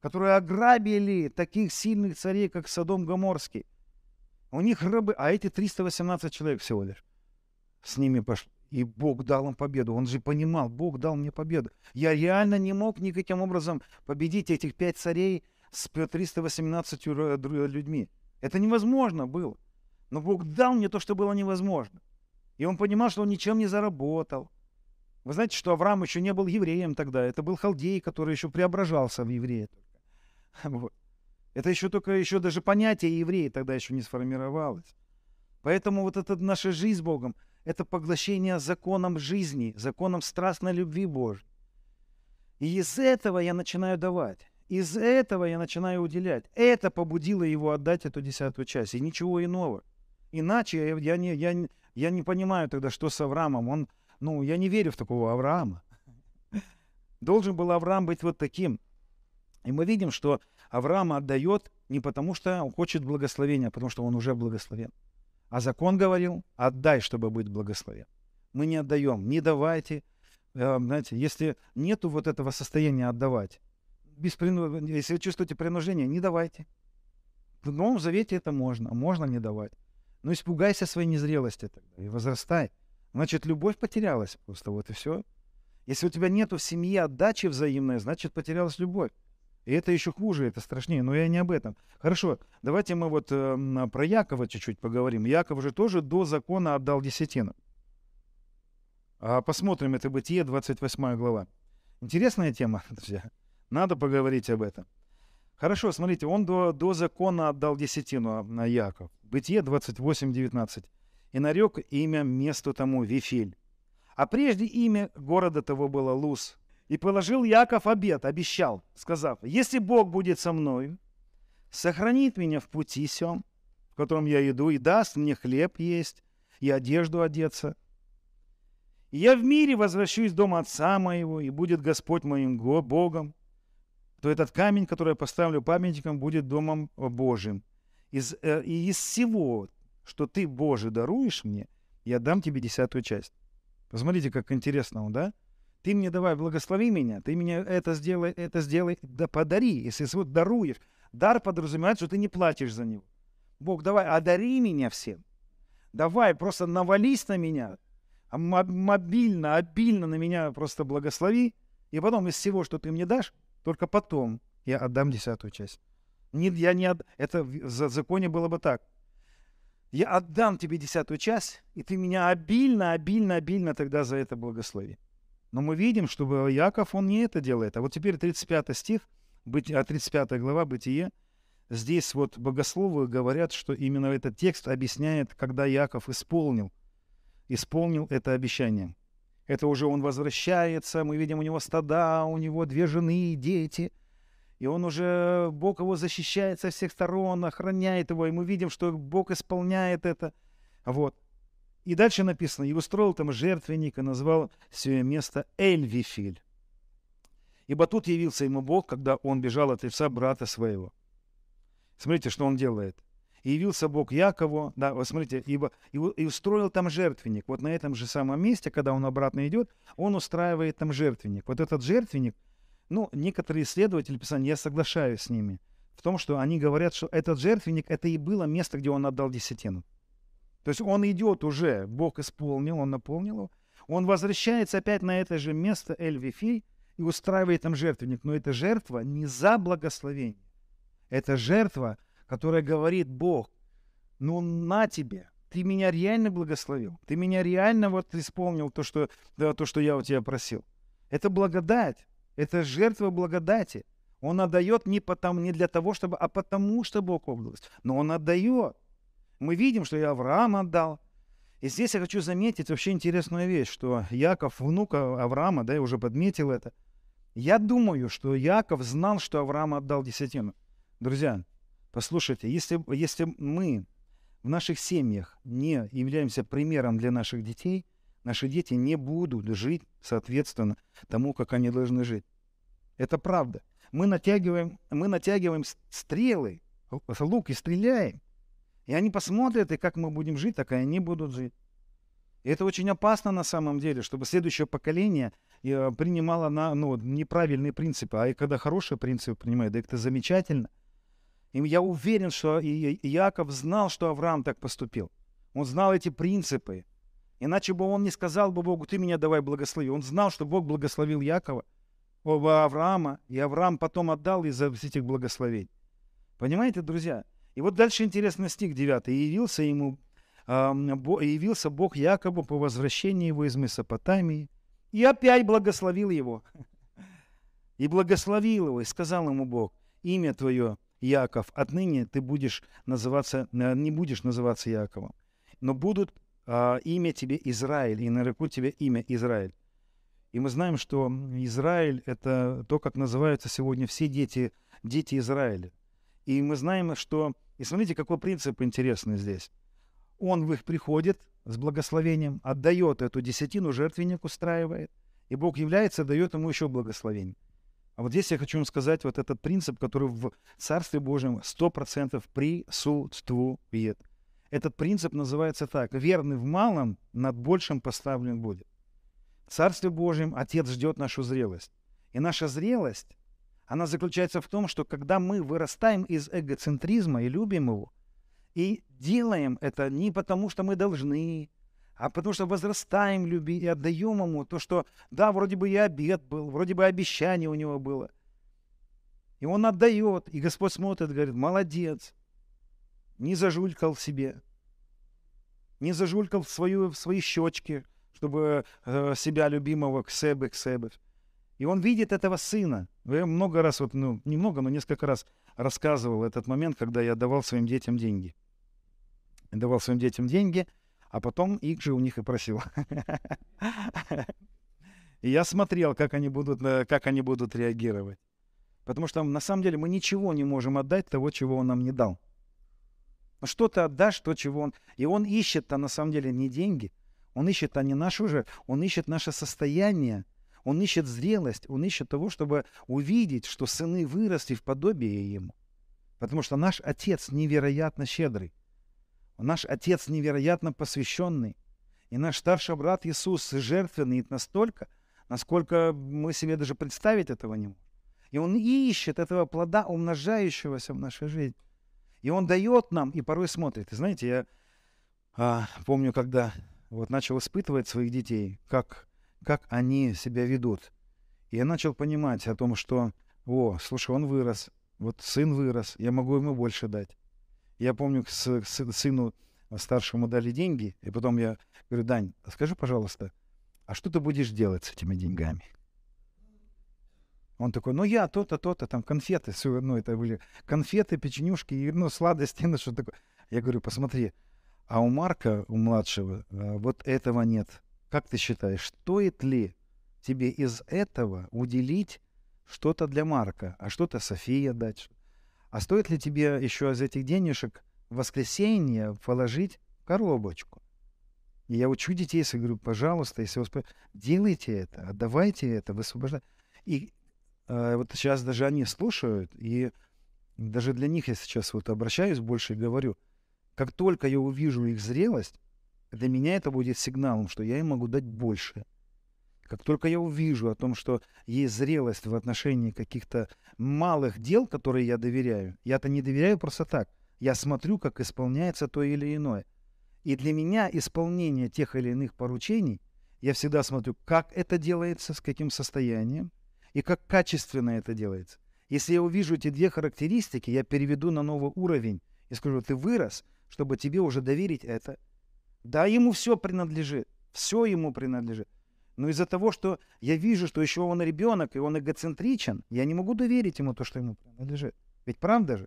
которые ограбили таких сильных царей, как Содом Гоморский. У них рабы, а эти 318 человек всего лишь с ними пошли. И Бог дал им победу. Он же понимал: Бог дал мне победу. Я реально не мог никаким образом победить этих 5 царей с 318 людьми. Это невозможно было. Но Бог дал мне то, что было невозможно. И он понимал, что он ничем не заработал. Вы знаете, что Авраам еще не был евреем тогда. Это был халдей, который еще преображался в еврея. Вот. Это еще только даже понятие еврея тогда еще не сформировалось. Поэтому вот эта наша жизнь с Богом — это поглощение законом жизни, законом страстной любви Божьей. И из этого я начинаю давать, из этого я начинаю уделять. Это побудило его отдать эту 10-ю часть, и ничего иного. Иначе я не понимаю тогда, что с Авраамом. Я не верю в такого Авраама. Должен был Авраам быть вот таким. И мы видим, что Авраам отдает не потому, что он хочет благословения, а потому что он уже благословен. А закон говорил: отдай, чтобы быть благословен. Мы не отдаем, не давайте. Знаете, если нету вот этого состояния отдавать, если вы чувствуете принуждение, не давайте. В Новом Завете это можно, а можно не давать. Но испугайся своей незрелости тогда и возрастай. Значит, любовь потерялась просто, вот и все. Если у тебя нету в семье отдачи взаимной, значит, потерялась любовь. И это еще хуже, это страшнее, но я не об этом. Хорошо, давайте мы вот про Якова чуть-чуть поговорим. Яков же тоже до закона отдал десятину. Посмотрим, это Бытие, 28 глава. Интересная тема, друзья. Надо поговорить об этом. Хорошо, смотрите, он до закона отдал десятину на Яков. Бытие 28, 19. «И нарек имя месту тому Вифель. А прежде имя города того было Лус. И положил Яков обет, обещал, сказав: если Бог будет со мною, сохранит меня в пути сём, в котором я иду, и даст мне хлеб есть и одежду одеться, и я в мире возвращусь в дом отца моего, и будет Господь моим Богом, то этот камень, который я поставлю памятником, будет домом Божьим. И из всего, что ты, Боже, даруешь мне, я дам тебе 10-ю часть». Посмотрите, как интересно, да? Ты мне давай, благослови меня, ты мне это сделай, да подари, если вот даруешь. Дар подразумевает, что ты не платишь за него. Бог, давай, одари меня всем. Давай, просто навались на меня, мобильно, обильно на меня просто благослови, и потом из всего, что ты мне дашь, только потом я отдам 10-ю часть. Это в законе было бы так. Я отдам тебе 10-ю часть, и ты меня обильно, обильно, обильно тогда за это благослови. Но мы видим, что Яков, он не это делает. А вот теперь 35 стих, 35 глава Бытие. Здесь вот богословы говорят, что именно этот текст объясняет, когда Яков исполнил это обещание. Это уже он возвращается, мы видим, у него стада, у него 2 жены и дети. И он уже, Бог его защищает со всех сторон, охраняет его, и мы видим, что Бог исполняет это. Вот. И дальше написано, и устроил там жертвенник, и назвал свое место Эль-Вифель. Ибо тут явился ему Бог, когда он бежал от Ивса, брата своего. Смотрите, что он делает. И явился Бог Якову, да, вот смотрите, ибо, и устроил там жертвенник. Вот на этом же самом месте, когда он обратно идет, он устраивает там жертвенник. Вот этот жертвенник, ну, некоторые исследователи Писания, я соглашаюсь с ними, в том, что они говорят, что этот жертвенник, это и было место, где он отдал десятину. То есть он идет уже, Бог исполнил, он наполнил его. Он возвращается опять на это же место Эль-Вифель и устраивает там жертвенник. Но эта жертва не за благословение. Это жертва, которая говорит: Бог, ну на тебе, ты меня реально благословил, ты меня реально вот исполнил то, что я у тебя просил. Это благодать, это жертва благодати. Он отдает не для того, чтобы, а потому что Бог область. Но он отдает. Мы видим, что и Авраам отдал. И здесь я хочу заметить вообще интересную вещь, что Яков, внук Авраама, да, я уже подметил это. Я думаю, что Яков знал, что Авраам отдал десятину. Друзья, послушайте, если мы в наших семьях не являемся примером для наших детей, наши дети не будут жить соответственно тому, как они должны жить. Это правда. Мы натягиваем стрелы, лук и стреляем. И они посмотрят, и как мы будем жить, так и они будут жить. И это очень опасно на самом деле, чтобы следующее поколение принимало неправильные принципы. А и когда хорошие принципы принимают, да это замечательно. И я уверен, что и Яков знал, что Авраам так поступил. Он знал эти принципы. Иначе бы он не сказал бы Богу: ты меня давай благослови. Он знал, что Бог благословил Якова, Авраама, и Авраам потом отдал из-за этих благословений. Понимаете, друзья? И вот дальше интересный стих 9. «И явился Бог Якову по возвращении его из Месопотамии, и опять благословил его». И благословил его, и сказал ему Бог: «Имя твое, Яков, отныне ты не будешь называться Яковом, но будут имя тебе Израиль, и нарекут тебе имя Израиль». И мы знаем, что Израиль — это то, как называются сегодня все дети Израиля. И мы знаем, что... И смотрите, какой принцип интересный здесь. Он в их приходит с благословением, отдает эту десятину, жертвенник устраивает, и Бог является, дает ему еще благословение. А вот здесь я хочу вам сказать вот этот принцип, который в Царстве Божьем 100% присутствует. Этот принцип называется так: верный в малом, над большим поставлен будет. В Царстве Божьем Отец ждет нашу зрелость. И наша зрелость... Она заключается в том, что когда мы вырастаем из эгоцентризма и любим его, и делаем это не потому, что мы должны, а потому что возрастаем, любим и отдаем ему то, что, да, вроде бы и обет был, вроде бы обещание у него было. И он отдает, и Господь смотрит, говорит: молодец, не зажулькал в себе, не зажулькал в свои щечки, чтобы себя любимого к себе. И он видит этого сына. Я много раз, несколько раз рассказывал этот момент, когда я давал своим детям деньги. А потом их же у них и просил. И я смотрел, как они будут реагировать. Потому что на самом деле мы ничего не можем отдать того, чего он нам не дал. Что ты отдашь, то, чего он... И он ищет-то на самом деле не деньги. Он ищет-то не нашу же, он ищет наше состояние. Он ищет зрелость, он ищет того, чтобы увидеть, что сыны выросли в подобие ему. Потому что наш Отец невероятно щедрый. Наш Отец невероятно посвященный. И наш старший брат Иисус жертвенный настолько, насколько мы себе даже представить этого не можем. И он ищет этого плода, умножающегося в нашей жизни. И он дает нам, и порой смотрит. И знаете, я помню, когда вот начал испытывать своих детей, как они себя ведут. И я начал понимать о том, что, слушай, он вырос, вот сын вырос, я могу ему больше дать. Я помню, сыну старшему дали деньги, и потом я говорю: Дань, скажи, пожалуйста, а что ты будешь делать с этими деньгами? Он такой: я то-то, там конфеты, это были конфеты, печенюшки, сладости, что такое. Я говорю: посмотри, а у Марка, у младшего, вот этого нет. Как ты считаешь, стоит ли тебе из этого уделить что-то для Марка, а что-то София дать. А стоит ли тебе еще из этих денежек в воскресенье положить коробочку? И я учу детей, если говорю, пожалуйста, если делайте это, отдавайте это, высвобождайте. И вот сейчас даже они слушают, и даже для них я сейчас вот обращаюсь больше и говорю, как только я увижу их зрелость, для меня это будет сигналом, что я им могу дать больше. Как только я увижу о том, что есть зрелость в отношении каких-то малых дел, которые я доверяю, я-то не доверяю просто так. Я смотрю, как исполняется то или иное. И для меня исполнение тех или иных поручений, я всегда смотрю, как это делается, с каким состоянием и как качественно это делается. Если я увижу эти две характеристики, я переведу на новый уровень и скажу, ты вырос, чтобы тебе уже доверить это. Да, ему все принадлежит, все ему принадлежит. Но из-за того, что я вижу, что еще он ребенок, и он эгоцентричен, я не могу доверить ему то, что ему принадлежит. Ведь правда же?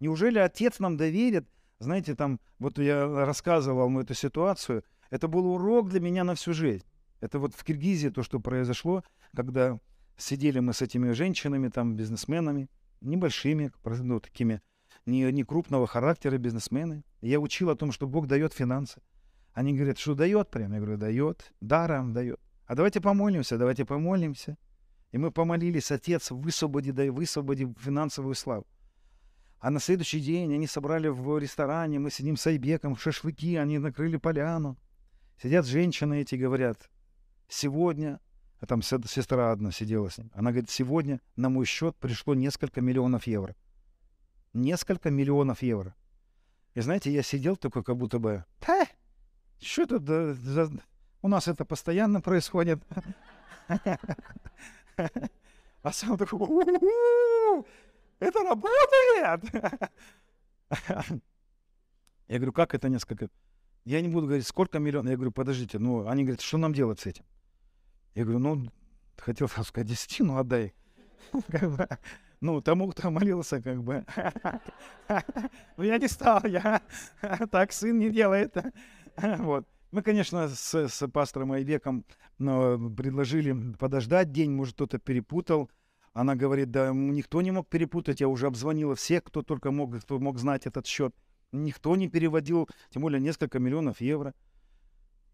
Неужели отец нам доверит? Знаете, там, вот я рассказывал вам эту ситуацию, это был урок для меня на всю жизнь. Это вот в Киргизии то, что произошло, когда сидели мы с этими женщинами, там, бизнесменами, небольшими, ну, такими, не крупного характера бизнесмены. Я учил о том, что Бог дает финансы. Они говорят, что дает прям? Я говорю, дает, даром дает. А давайте помолимся, давайте помолимся. И мы помолились, Отец, высвободи, дай высвободи финансовую славу. А на следующий день они собрали в ресторане, мы сидим с Айбеком, шашлыки, они накрыли поляну. Сидят женщины эти, говорят, сегодня, а там сестра одна сидела с ним, она говорит, сегодня на мой счет пришло несколько миллионов евро. Несколько миллионов евро. И знаете, я сидел такой, как будто бы, что тут за... У нас это постоянно происходит. А сам такой, это работает! Я говорю, как это несколько? Я не буду говорить, сколько миллионов. Я говорю, подождите, ну, они говорят, что нам делать с этим? Я говорю, ну, хотел сказать, десятину отдай. Ну, тому, кто молился, как бы. Ну, я не стал, я так сын не делает. Вот. Мы, конечно, с пастором Айбеком предложили подождать день, может, кто-то перепутал. Она говорит, да никто не мог перепутать, я уже обзвонила всех, кто только мог, кто мог знать этот счет. Никто не переводил, тем более несколько миллионов евро.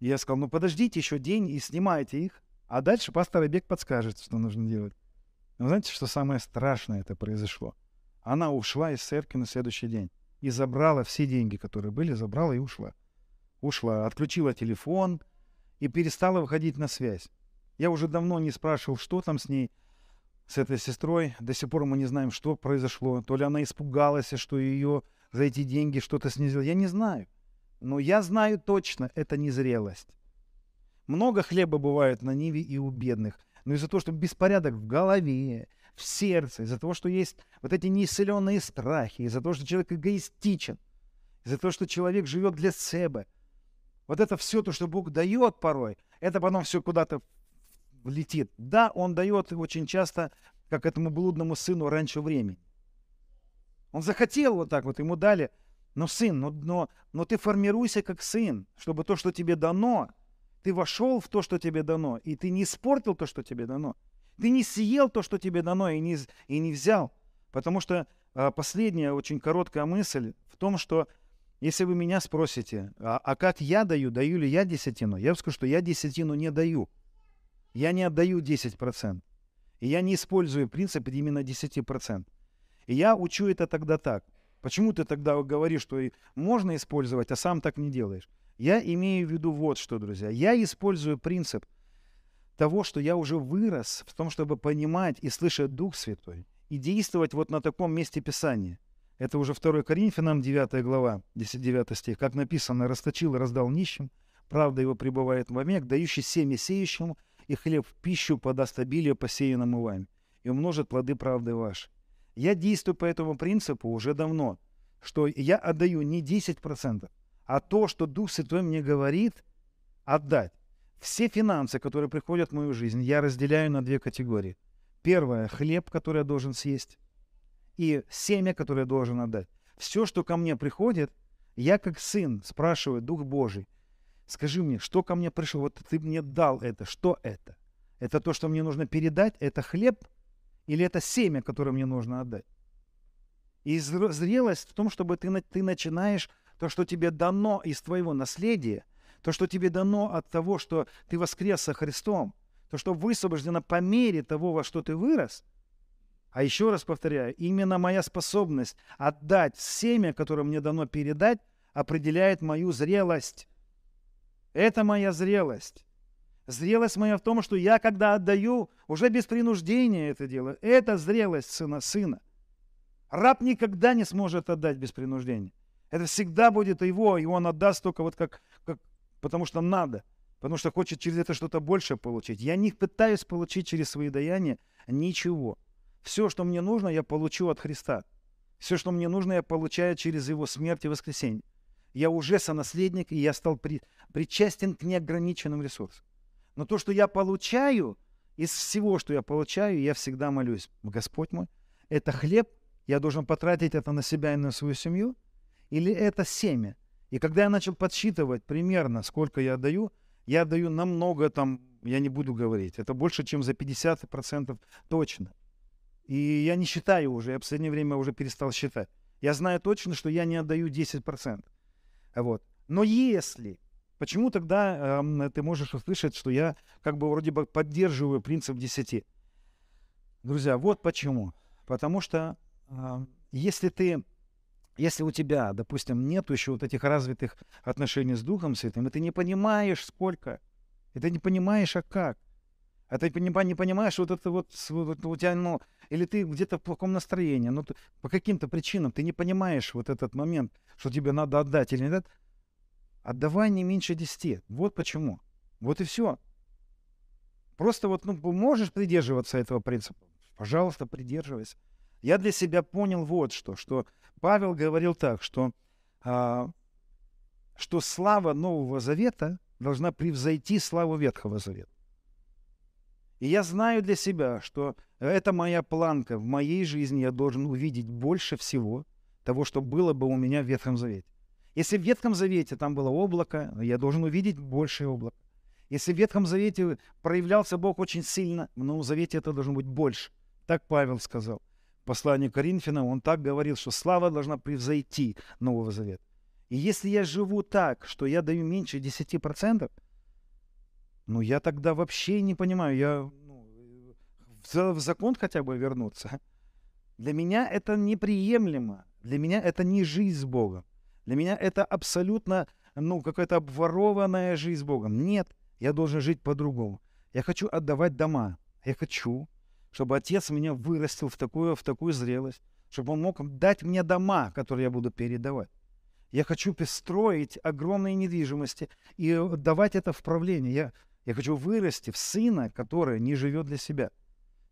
Я сказал, ну подождите еще день и снимайте их, а дальше пастор Айбек подскажет, что нужно делать. Но знаете, что самое страшное это произошло? Она ушла из церкви на следующий день и забрала все деньги, которые были, забрала и ушла. Ушла, отключила телефон и перестала выходить на связь. Я уже давно не спрашивал, что там с ней, с этой сестрой. До сих пор мы не знаем, что произошло. То ли она испугалась, что ее за эти деньги что-то снизило. Я не знаю. Но я знаю точно, это незрелость. Много хлеба бывает на ниве и у бедных. Но из-за того, что беспорядок в голове, в сердце, из-за того, что есть вот эти неисцеленные страхи, из-за того, что человек эгоистичен, из-за того, что человек живет для себя, вот это все то, что Бог дает порой, это потом все куда-то летит. Да, Он дает очень часто, как этому блудному сыну раньше времени. Он захотел вот так вот, ему дали, но сын, но ты формируйся как сын, чтобы то, что тебе дано, ты вошел в то, что тебе дано, и ты не испортил то, что тебе дано. Ты не съел то, что тебе дано, и не взял. Потому что последняя очень короткая мысль в том, что если вы меня спросите, а как я даю ли я десятину? Я вам скажу, что я десятину не даю. Я не отдаю 10%. И я не использую принцип именно 10%. И я учу это тогда так. Почему ты тогда говоришь, что можно использовать, а сам так не делаешь? Я имею в виду вот что, друзья. Я использую принцип того, что я уже вырос в том, чтобы понимать и слышать Дух Святой, и действовать вот на таком месте Писания. Это уже 2 Коринфянам, 9 глава, 19 стих. Как написано, расточил и раздал нищим, правда его пребывает вовек, дающий семя сеющему, и хлеб в пищу подаст обилие посеянному вами, и умножит плоды правды вашей. Я действую по этому принципу уже давно, что я отдаю не 10%, а то, что Дух Святой мне говорит, отдать. Все финансы, которые приходят в мою жизнь, я разделяю на две категории. Первое – хлеб, который я должен съесть, и семя, которое я должен отдать. Все, что ко мне приходит, я как сын спрашиваю Дух Божий, скажи мне, что ко мне пришло, вот ты мне дал это, что это? Это то, что мне нужно передать, это хлеб Или это семя, которое мне нужно отдать? И зрелость в том, чтобы ты начинаешь то, что тебе дано из твоего наследия, то, что тебе дано от того, что ты воскрес со Христом, то, что высвобождено по мере того, во что ты вырос. А еще раз повторяю, именно моя способность отдать семя, которое мне дано передать, определяет мою зрелость. Это моя зрелость. Зрелость моя в том, что я, когда отдаю, уже без принуждения это делаю. Это зрелость сына. Раб никогда не сможет отдать без принуждения. Это всегда будет его, и он отдаст только вот как потому что надо, потому что хочет через это что-то больше получить. Я не пытаюсь получить через свои даяния ничего. Все, что мне нужно, я получу от Христа. Все, что мне нужно, я получаю через Его смерть и воскресение. Я уже сонаследник, и я стал причастен к неограниченным ресурсам. Но то, что я получаю, из всего, что я получаю, я всегда молюсь. Господь мой, это хлеб, я должен потратить это на себя и на свою семью, или это семя? И когда я начал подсчитывать примерно, сколько я отдаю намного там, я не буду говорить, это больше, чем за 50% точно. И я не считаю уже, я в последнее время уже перестал считать. Я знаю точно, что я не отдаю 10%. Вот. Но если... Почему тогда ты можешь услышать, что я как бы вроде бы поддерживаю принцип 10? Друзья, вот почему. Потому что если у тебя, допустим, нет еще вот этих развитых отношений с Духом Святым, и ты не понимаешь, сколько, и ты не понимаешь, а как, а ты не понимаешь, вот это вот у тебя, ну, или ты где-то в плохом настроении, но по каким-то причинам ты не понимаешь вот этот момент, что тебе надо отдать или нет, отдавай не меньше 10. Вот почему. Вот и все. Просто вот, ну, можешь придерживаться этого принципа? Пожалуйста, придерживайся. Я для себя понял вот что Павел говорил так, что слава Нового Завета должна превзойти славу Ветхого Завета. И я знаю для себя, что это моя планка. В моей жизни я должен увидеть больше всего того, что было бы у меня в Ветхом Завете. Если в Ветхом Завете там было облако, я должен увидеть больше облака. Если в Ветхом Завете проявлялся Бог очень сильно, в Новом Завете это должно быть больше. Так Павел сказал. В послании к Коринфянам он так говорил, что слава должна превзойти Нового Завета. И если я живу так, что я даю меньше 10%, ну, я тогда вообще не понимаю, я в закон хотя бы вернуться. Для меня это неприемлемо. Для меня это не жизнь с Богом. Для меня это абсолютно, ну, какая-то обворованная жизнь с Богом. Нет, я должен жить по-другому. Я хочу отдавать дома. Я хочу, чтобы Отец меня вырастил в такую зрелость, чтобы Он мог дать мне дома, которые я буду передавать. Я хочу строить огромные недвижимости и давать это в правление. Я хочу вырасти в сына, который не живет для себя.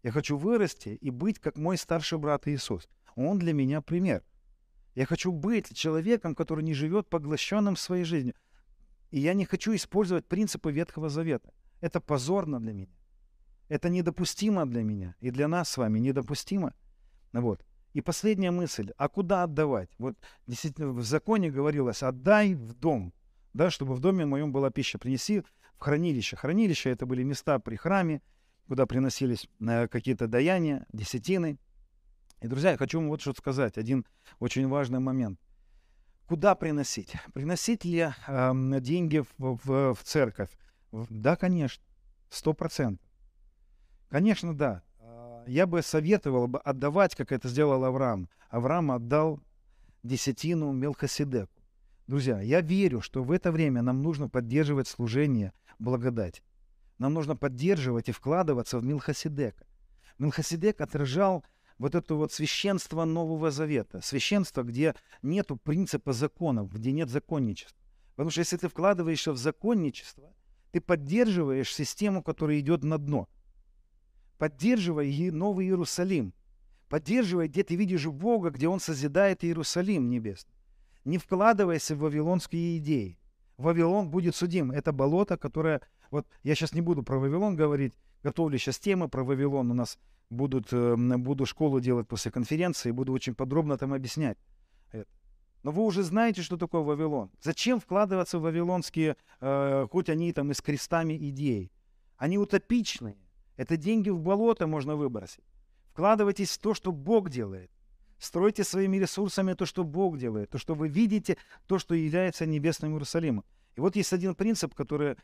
Я хочу вырасти и быть, как мой старший брат Иисус. Он для меня пример. Я хочу быть человеком, который не живет поглощенным в своей жизни. И я не хочу использовать принципы Ветхого Завета. Это позорно для меня. Это недопустимо для меня. И для нас с вами недопустимо. Вот. И последняя мысль. А куда отдавать? Вот действительно в законе говорилось, отдай в дом, да, чтобы в доме моем была пища. Принеси в хранилище. Хранилище — это были места при храме, куда приносились какие-то даяния, десятины. И, друзья, я хочу вам вот что сказать. Один очень важный момент. Куда приносить? Приносить ли деньги в церковь? Да, конечно. 100%. Конечно, да. Я бы советовал бы отдавать, как это сделал Авраам. Авраам отдал десятину Мелхиседеку. Друзья, я верю, что в это время нам нужно поддерживать служение благодати. Нам нужно поддерживать и вкладываться в Мелхиседека. Мелхиседек отражал вот это вот священство Нового Завета. Священство, где нет принципа законов, где нет законничества. Потому что если ты вкладываешься в законничество, ты поддерживаешь систему, которая идет на дно. Поддерживай Новый Иерусалим. Поддерживай, где ты видишь Бога, где Он созидает Иерусалим небесный. Не вкладывайся в вавилонские идеи. Вавилон будет судим. Это болото, которое... Вот я сейчас не буду про Вавилон говорить. Готовлю сейчас темы про Вавилон. У нас буду школу делать после конференции, буду очень подробно там объяснять это. Но вы уже знаете, что такое Вавилон. Зачем вкладываться в вавилонские, хоть они там и с крестами идеи? Они утопичные. Это деньги в болото можно выбросить. Вкладывайтесь в то, что Бог делает. Стройте своими ресурсами то, что Бог делает, то, что вы видите, то, что является небесным Иерусалимом. И вот есть один принцип, который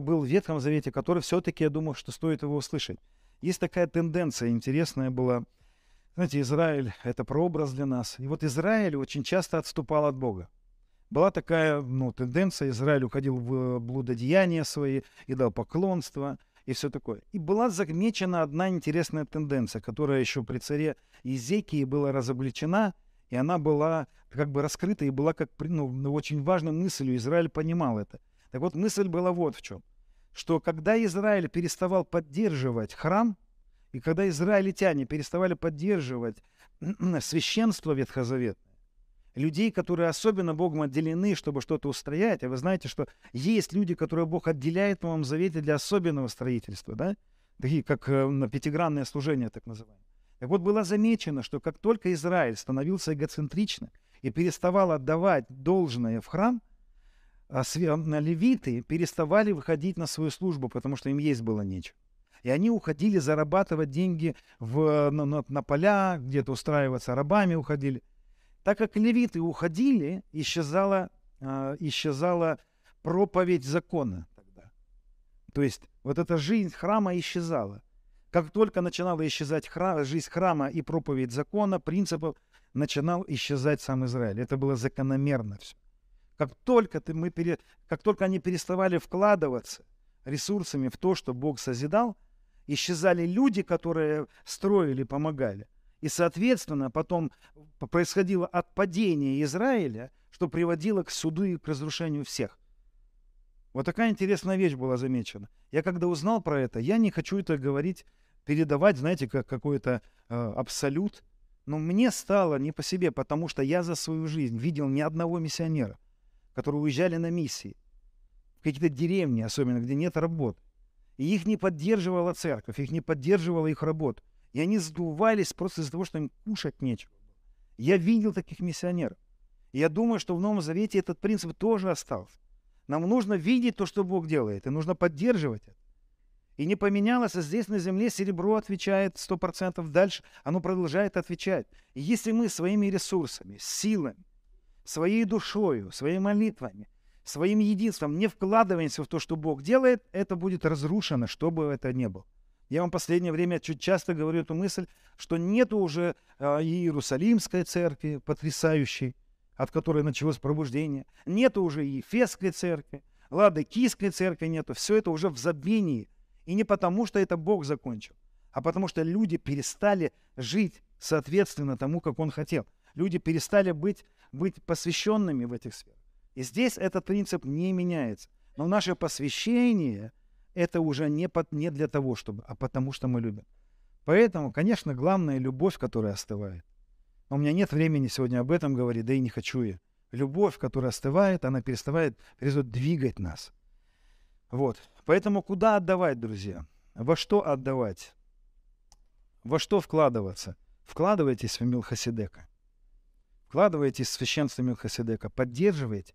был в Ветхом Завете, который все-таки, я думаю, что стоит его услышать. Есть такая тенденция интересная была. Знаете, Израиль — это прообраз для нас. И вот Израиль очень часто отступал от Бога. Была такая тенденция, Израиль уходил в блудодеяния свои, идолопоклонство и все такое. И была замечена одна интересная тенденция, которая еще при царе Езекии была разоблачена, и она была как бы раскрыта, и была как очень важной мыслью, Израиль понимал это. Так вот, мысль была вот в чем, что когда Израиль переставал поддерживать храм, и когда израильтяне переставали поддерживать священство ветхозаветное, людей, которые особенно Богом отделены, чтобы что-то устроять. А вы знаете, что есть люди, которые Бог отделяет в Новом Завете для особенного строительства, да? Такие, как пятигранное служение, так называемое. Так вот, было замечено, что как только Израиль становился эгоцентричным и переставал отдавать должное в храм, левиты переставали выходить на свою службу, потому что им есть было нечего. И они уходили зарабатывать деньги на поля, где-то устраиваться рабами уходили. Так как левиты уходили, исчезала проповедь закона тогда. То есть вот эта жизнь храма исчезала. Как только начинала исчезать жизнь храма и проповедь закона, принципов, начинал исчезать сам Израиль. Это было закономерно все. Как только они переставали вкладываться ресурсами в то, что Бог созидал, исчезали люди, которые строили, помогали. И, соответственно, потом происходило отпадение Израиля, что приводило к суду и к разрушению всех. Вот такая интересная вещь была замечена. Я когда узнал про это, я не хочу это говорить, передавать, знаете, как какой-то абсолют. Но мне стало не по себе, потому что я за свою жизнь видел ни одного миссионера, которые уезжали на миссии, в какие-то деревни, особенно, где нет работ. И их не поддерживала церковь, их не поддерживала их работа. И они сдувались просто из-за того, что им кушать нечего. Я видел таких миссионеров. И я думаю, что в Новом Завете этот принцип тоже остался. Нам нужно видеть то, что Бог делает, и нужно поддерживать это. И не поменялось, а здесь на земле серебро отвечает 100%, дальше оно продолжает отвечать. И если мы своими ресурсами, силами, своей душою, своими молитвами, своим единством не вкладываемся в то, что Бог делает, это будет разрушено, что бы это ни было. Я вам в последнее время чуть часто говорю эту мысль, что нету уже Иерусалимской церкви потрясающей, от которой началось пробуждение. Нету уже и Ефесской церкви, Ладокийской церкви нету. Все это уже в забвении. И не потому, что это Бог закончил, а потому что люди перестали жить соответственно тому, как Он хотел. Люди перестали быть посвященными в этих сферах. И здесь этот принцип не меняется. Но наше посвящение... это уже не для того, чтобы, а потому что мы любим. Поэтому, конечно, главная любовь, которая остывает. Но у меня нет времени сегодня об этом говорить, да и не хочу я. Любовь, которая остывает, она перестает двигать нас. Вот. Поэтому куда отдавать, друзья? Во что отдавать? Во что вкладываться? Вкладывайтесь в Мелхиседека. Вкладывайтесь в священство Мелхиседека. Поддерживайте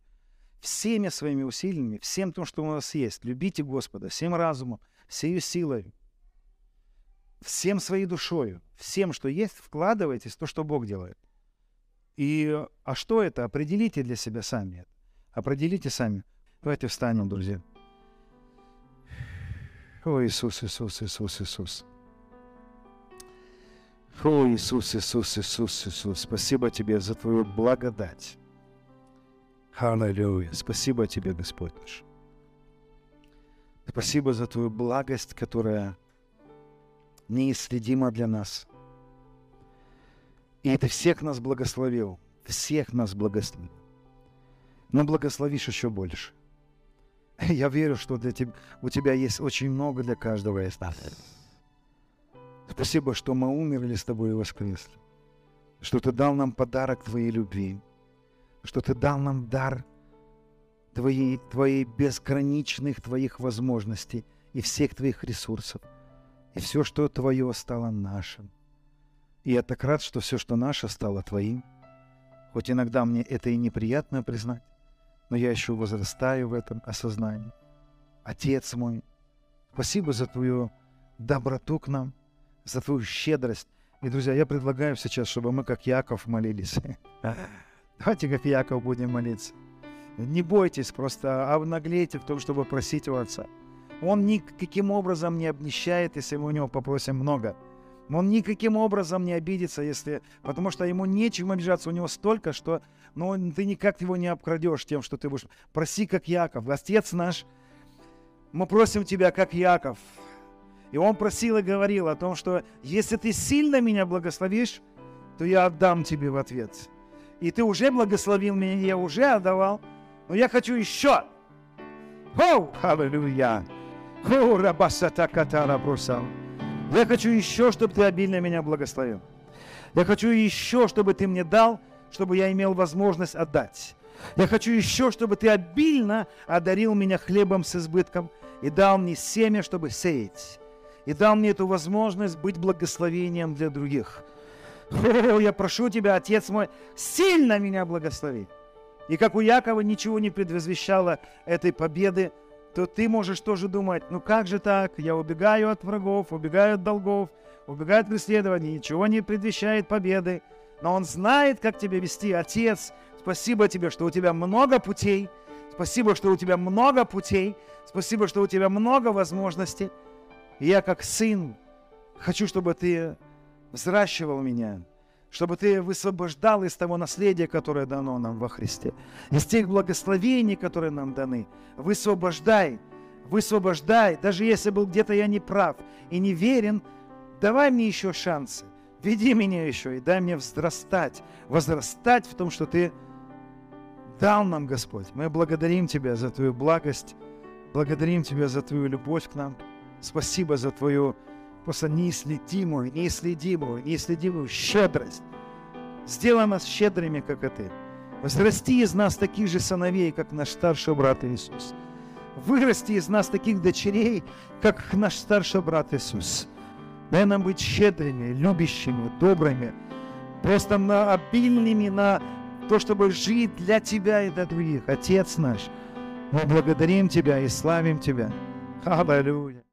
всеми своими усилиями, всем тем, что у вас есть. Любите Господа всем разумом, всею силой, всем своей душою, всем, что есть, вкладывайтесь в то, что Бог делает. А что это? Определите для себя сами. Определите сами. Давайте встанем, друзья. О, Иисус, Иисус, Иисус, Иисус. О, Иисус, Иисус, Иисус, Иисус. Спасибо Тебе за Твою благодать. Аллилуйя. Спасибо Тебе, Господь наш. Спасибо за Твою благость, которая неисследима для нас. И Ты всех нас благословил. Всех нас благословил. Но благословишь еще больше. Я верю, что у Тебя есть очень много для каждого из нас. Спасибо, что мы умерли с Тобой и воскресли. Что Ты дал нам подарок Твоей любви. Что Ты дал нам дар Твоих безграничных Твоих возможностей и всех Твоих ресурсов. И все, что Твое, стало нашим. И я так рад, что все, что наше, стало Твоим. Хоть иногда мне это и неприятно признать, но я еще возрастаю в этом осознании. Отец мой, спасибо за Твою доброту к нам, за Твою щедрость. И, друзья, я предлагаю сейчас, чтобы мы как Яков молились. Давайте как Яков будем молиться. Не бойтесь, просто обнаглейте в том, чтобы просить у Отца. Он никаким образом не обнищает, если мы у Него попросим много. Он никаким образом не обидится, если... потому что Ему нечем обижаться, у Него столько, что ты никак Его не обкрадешь тем, что ты будешь... Проси, как Яков. Отец наш, мы просим Тебя, как Яков. И он просил и говорил о том, что если ты сильно меня благословишь, то я отдам тебе в ответ. И ты уже благословил меня, я уже отдавал, но я хочу еще. О, аллилуйя! О, рабасата катара брусал! Я хочу еще, чтобы ты обильно меня благословил. Я хочу еще, чтобы ты мне дал, чтобы я имел возможность отдать. Я хочу еще, чтобы ты обильно одарил меня хлебом с избытком и дал мне семя, чтобы сеять. И дал мне эту возможность быть благословением для других. О, я прошу тебя, Отец мой, сильно меня благослови. И как у Якова ничего не предвозвещало этой победы, то ты можешь тоже думать, ну как же так, я убегаю от врагов, убегаю от долгов, убегаю от преследований, ничего не предвещает победы. Но он знает, как тебя вести. Отец, спасибо тебе, что у тебя много путей, спасибо, что у тебя много путей, спасибо, что у тебя много возможностей. И я, как сын, хочу, чтобы ты взращивал меня, чтобы ты высвобождал из того наследия, которое дано нам во Христе, из тех благословений, которые нам даны. Высвобождай, высвобождай, даже если был где-то я не прав и не верен, давай мне еще шансы, веди меня еще и дай мне взрастать, возрастать в том, что ты дал нам, Господь. Мы благодарим Тебя за Твою благость, благодарим Тебя за Твою любовь к нам. Спасибо за Твою просто неисследимую, неисследимую, неисследимую щедрость. Сделай нас щедрыми, как и Ты. Возрасти из нас таких же сыновей, как наш старший брат Иисус. Вырасти из нас таких дочерей, как наш старший брат Иисус. Дай нам быть щедрыми, любящими, добрыми, просто обильными на то, чтобы жить для Тебя и для других. Отец наш, мы благодарим Тебя и славим Тебя. Аллилуйя.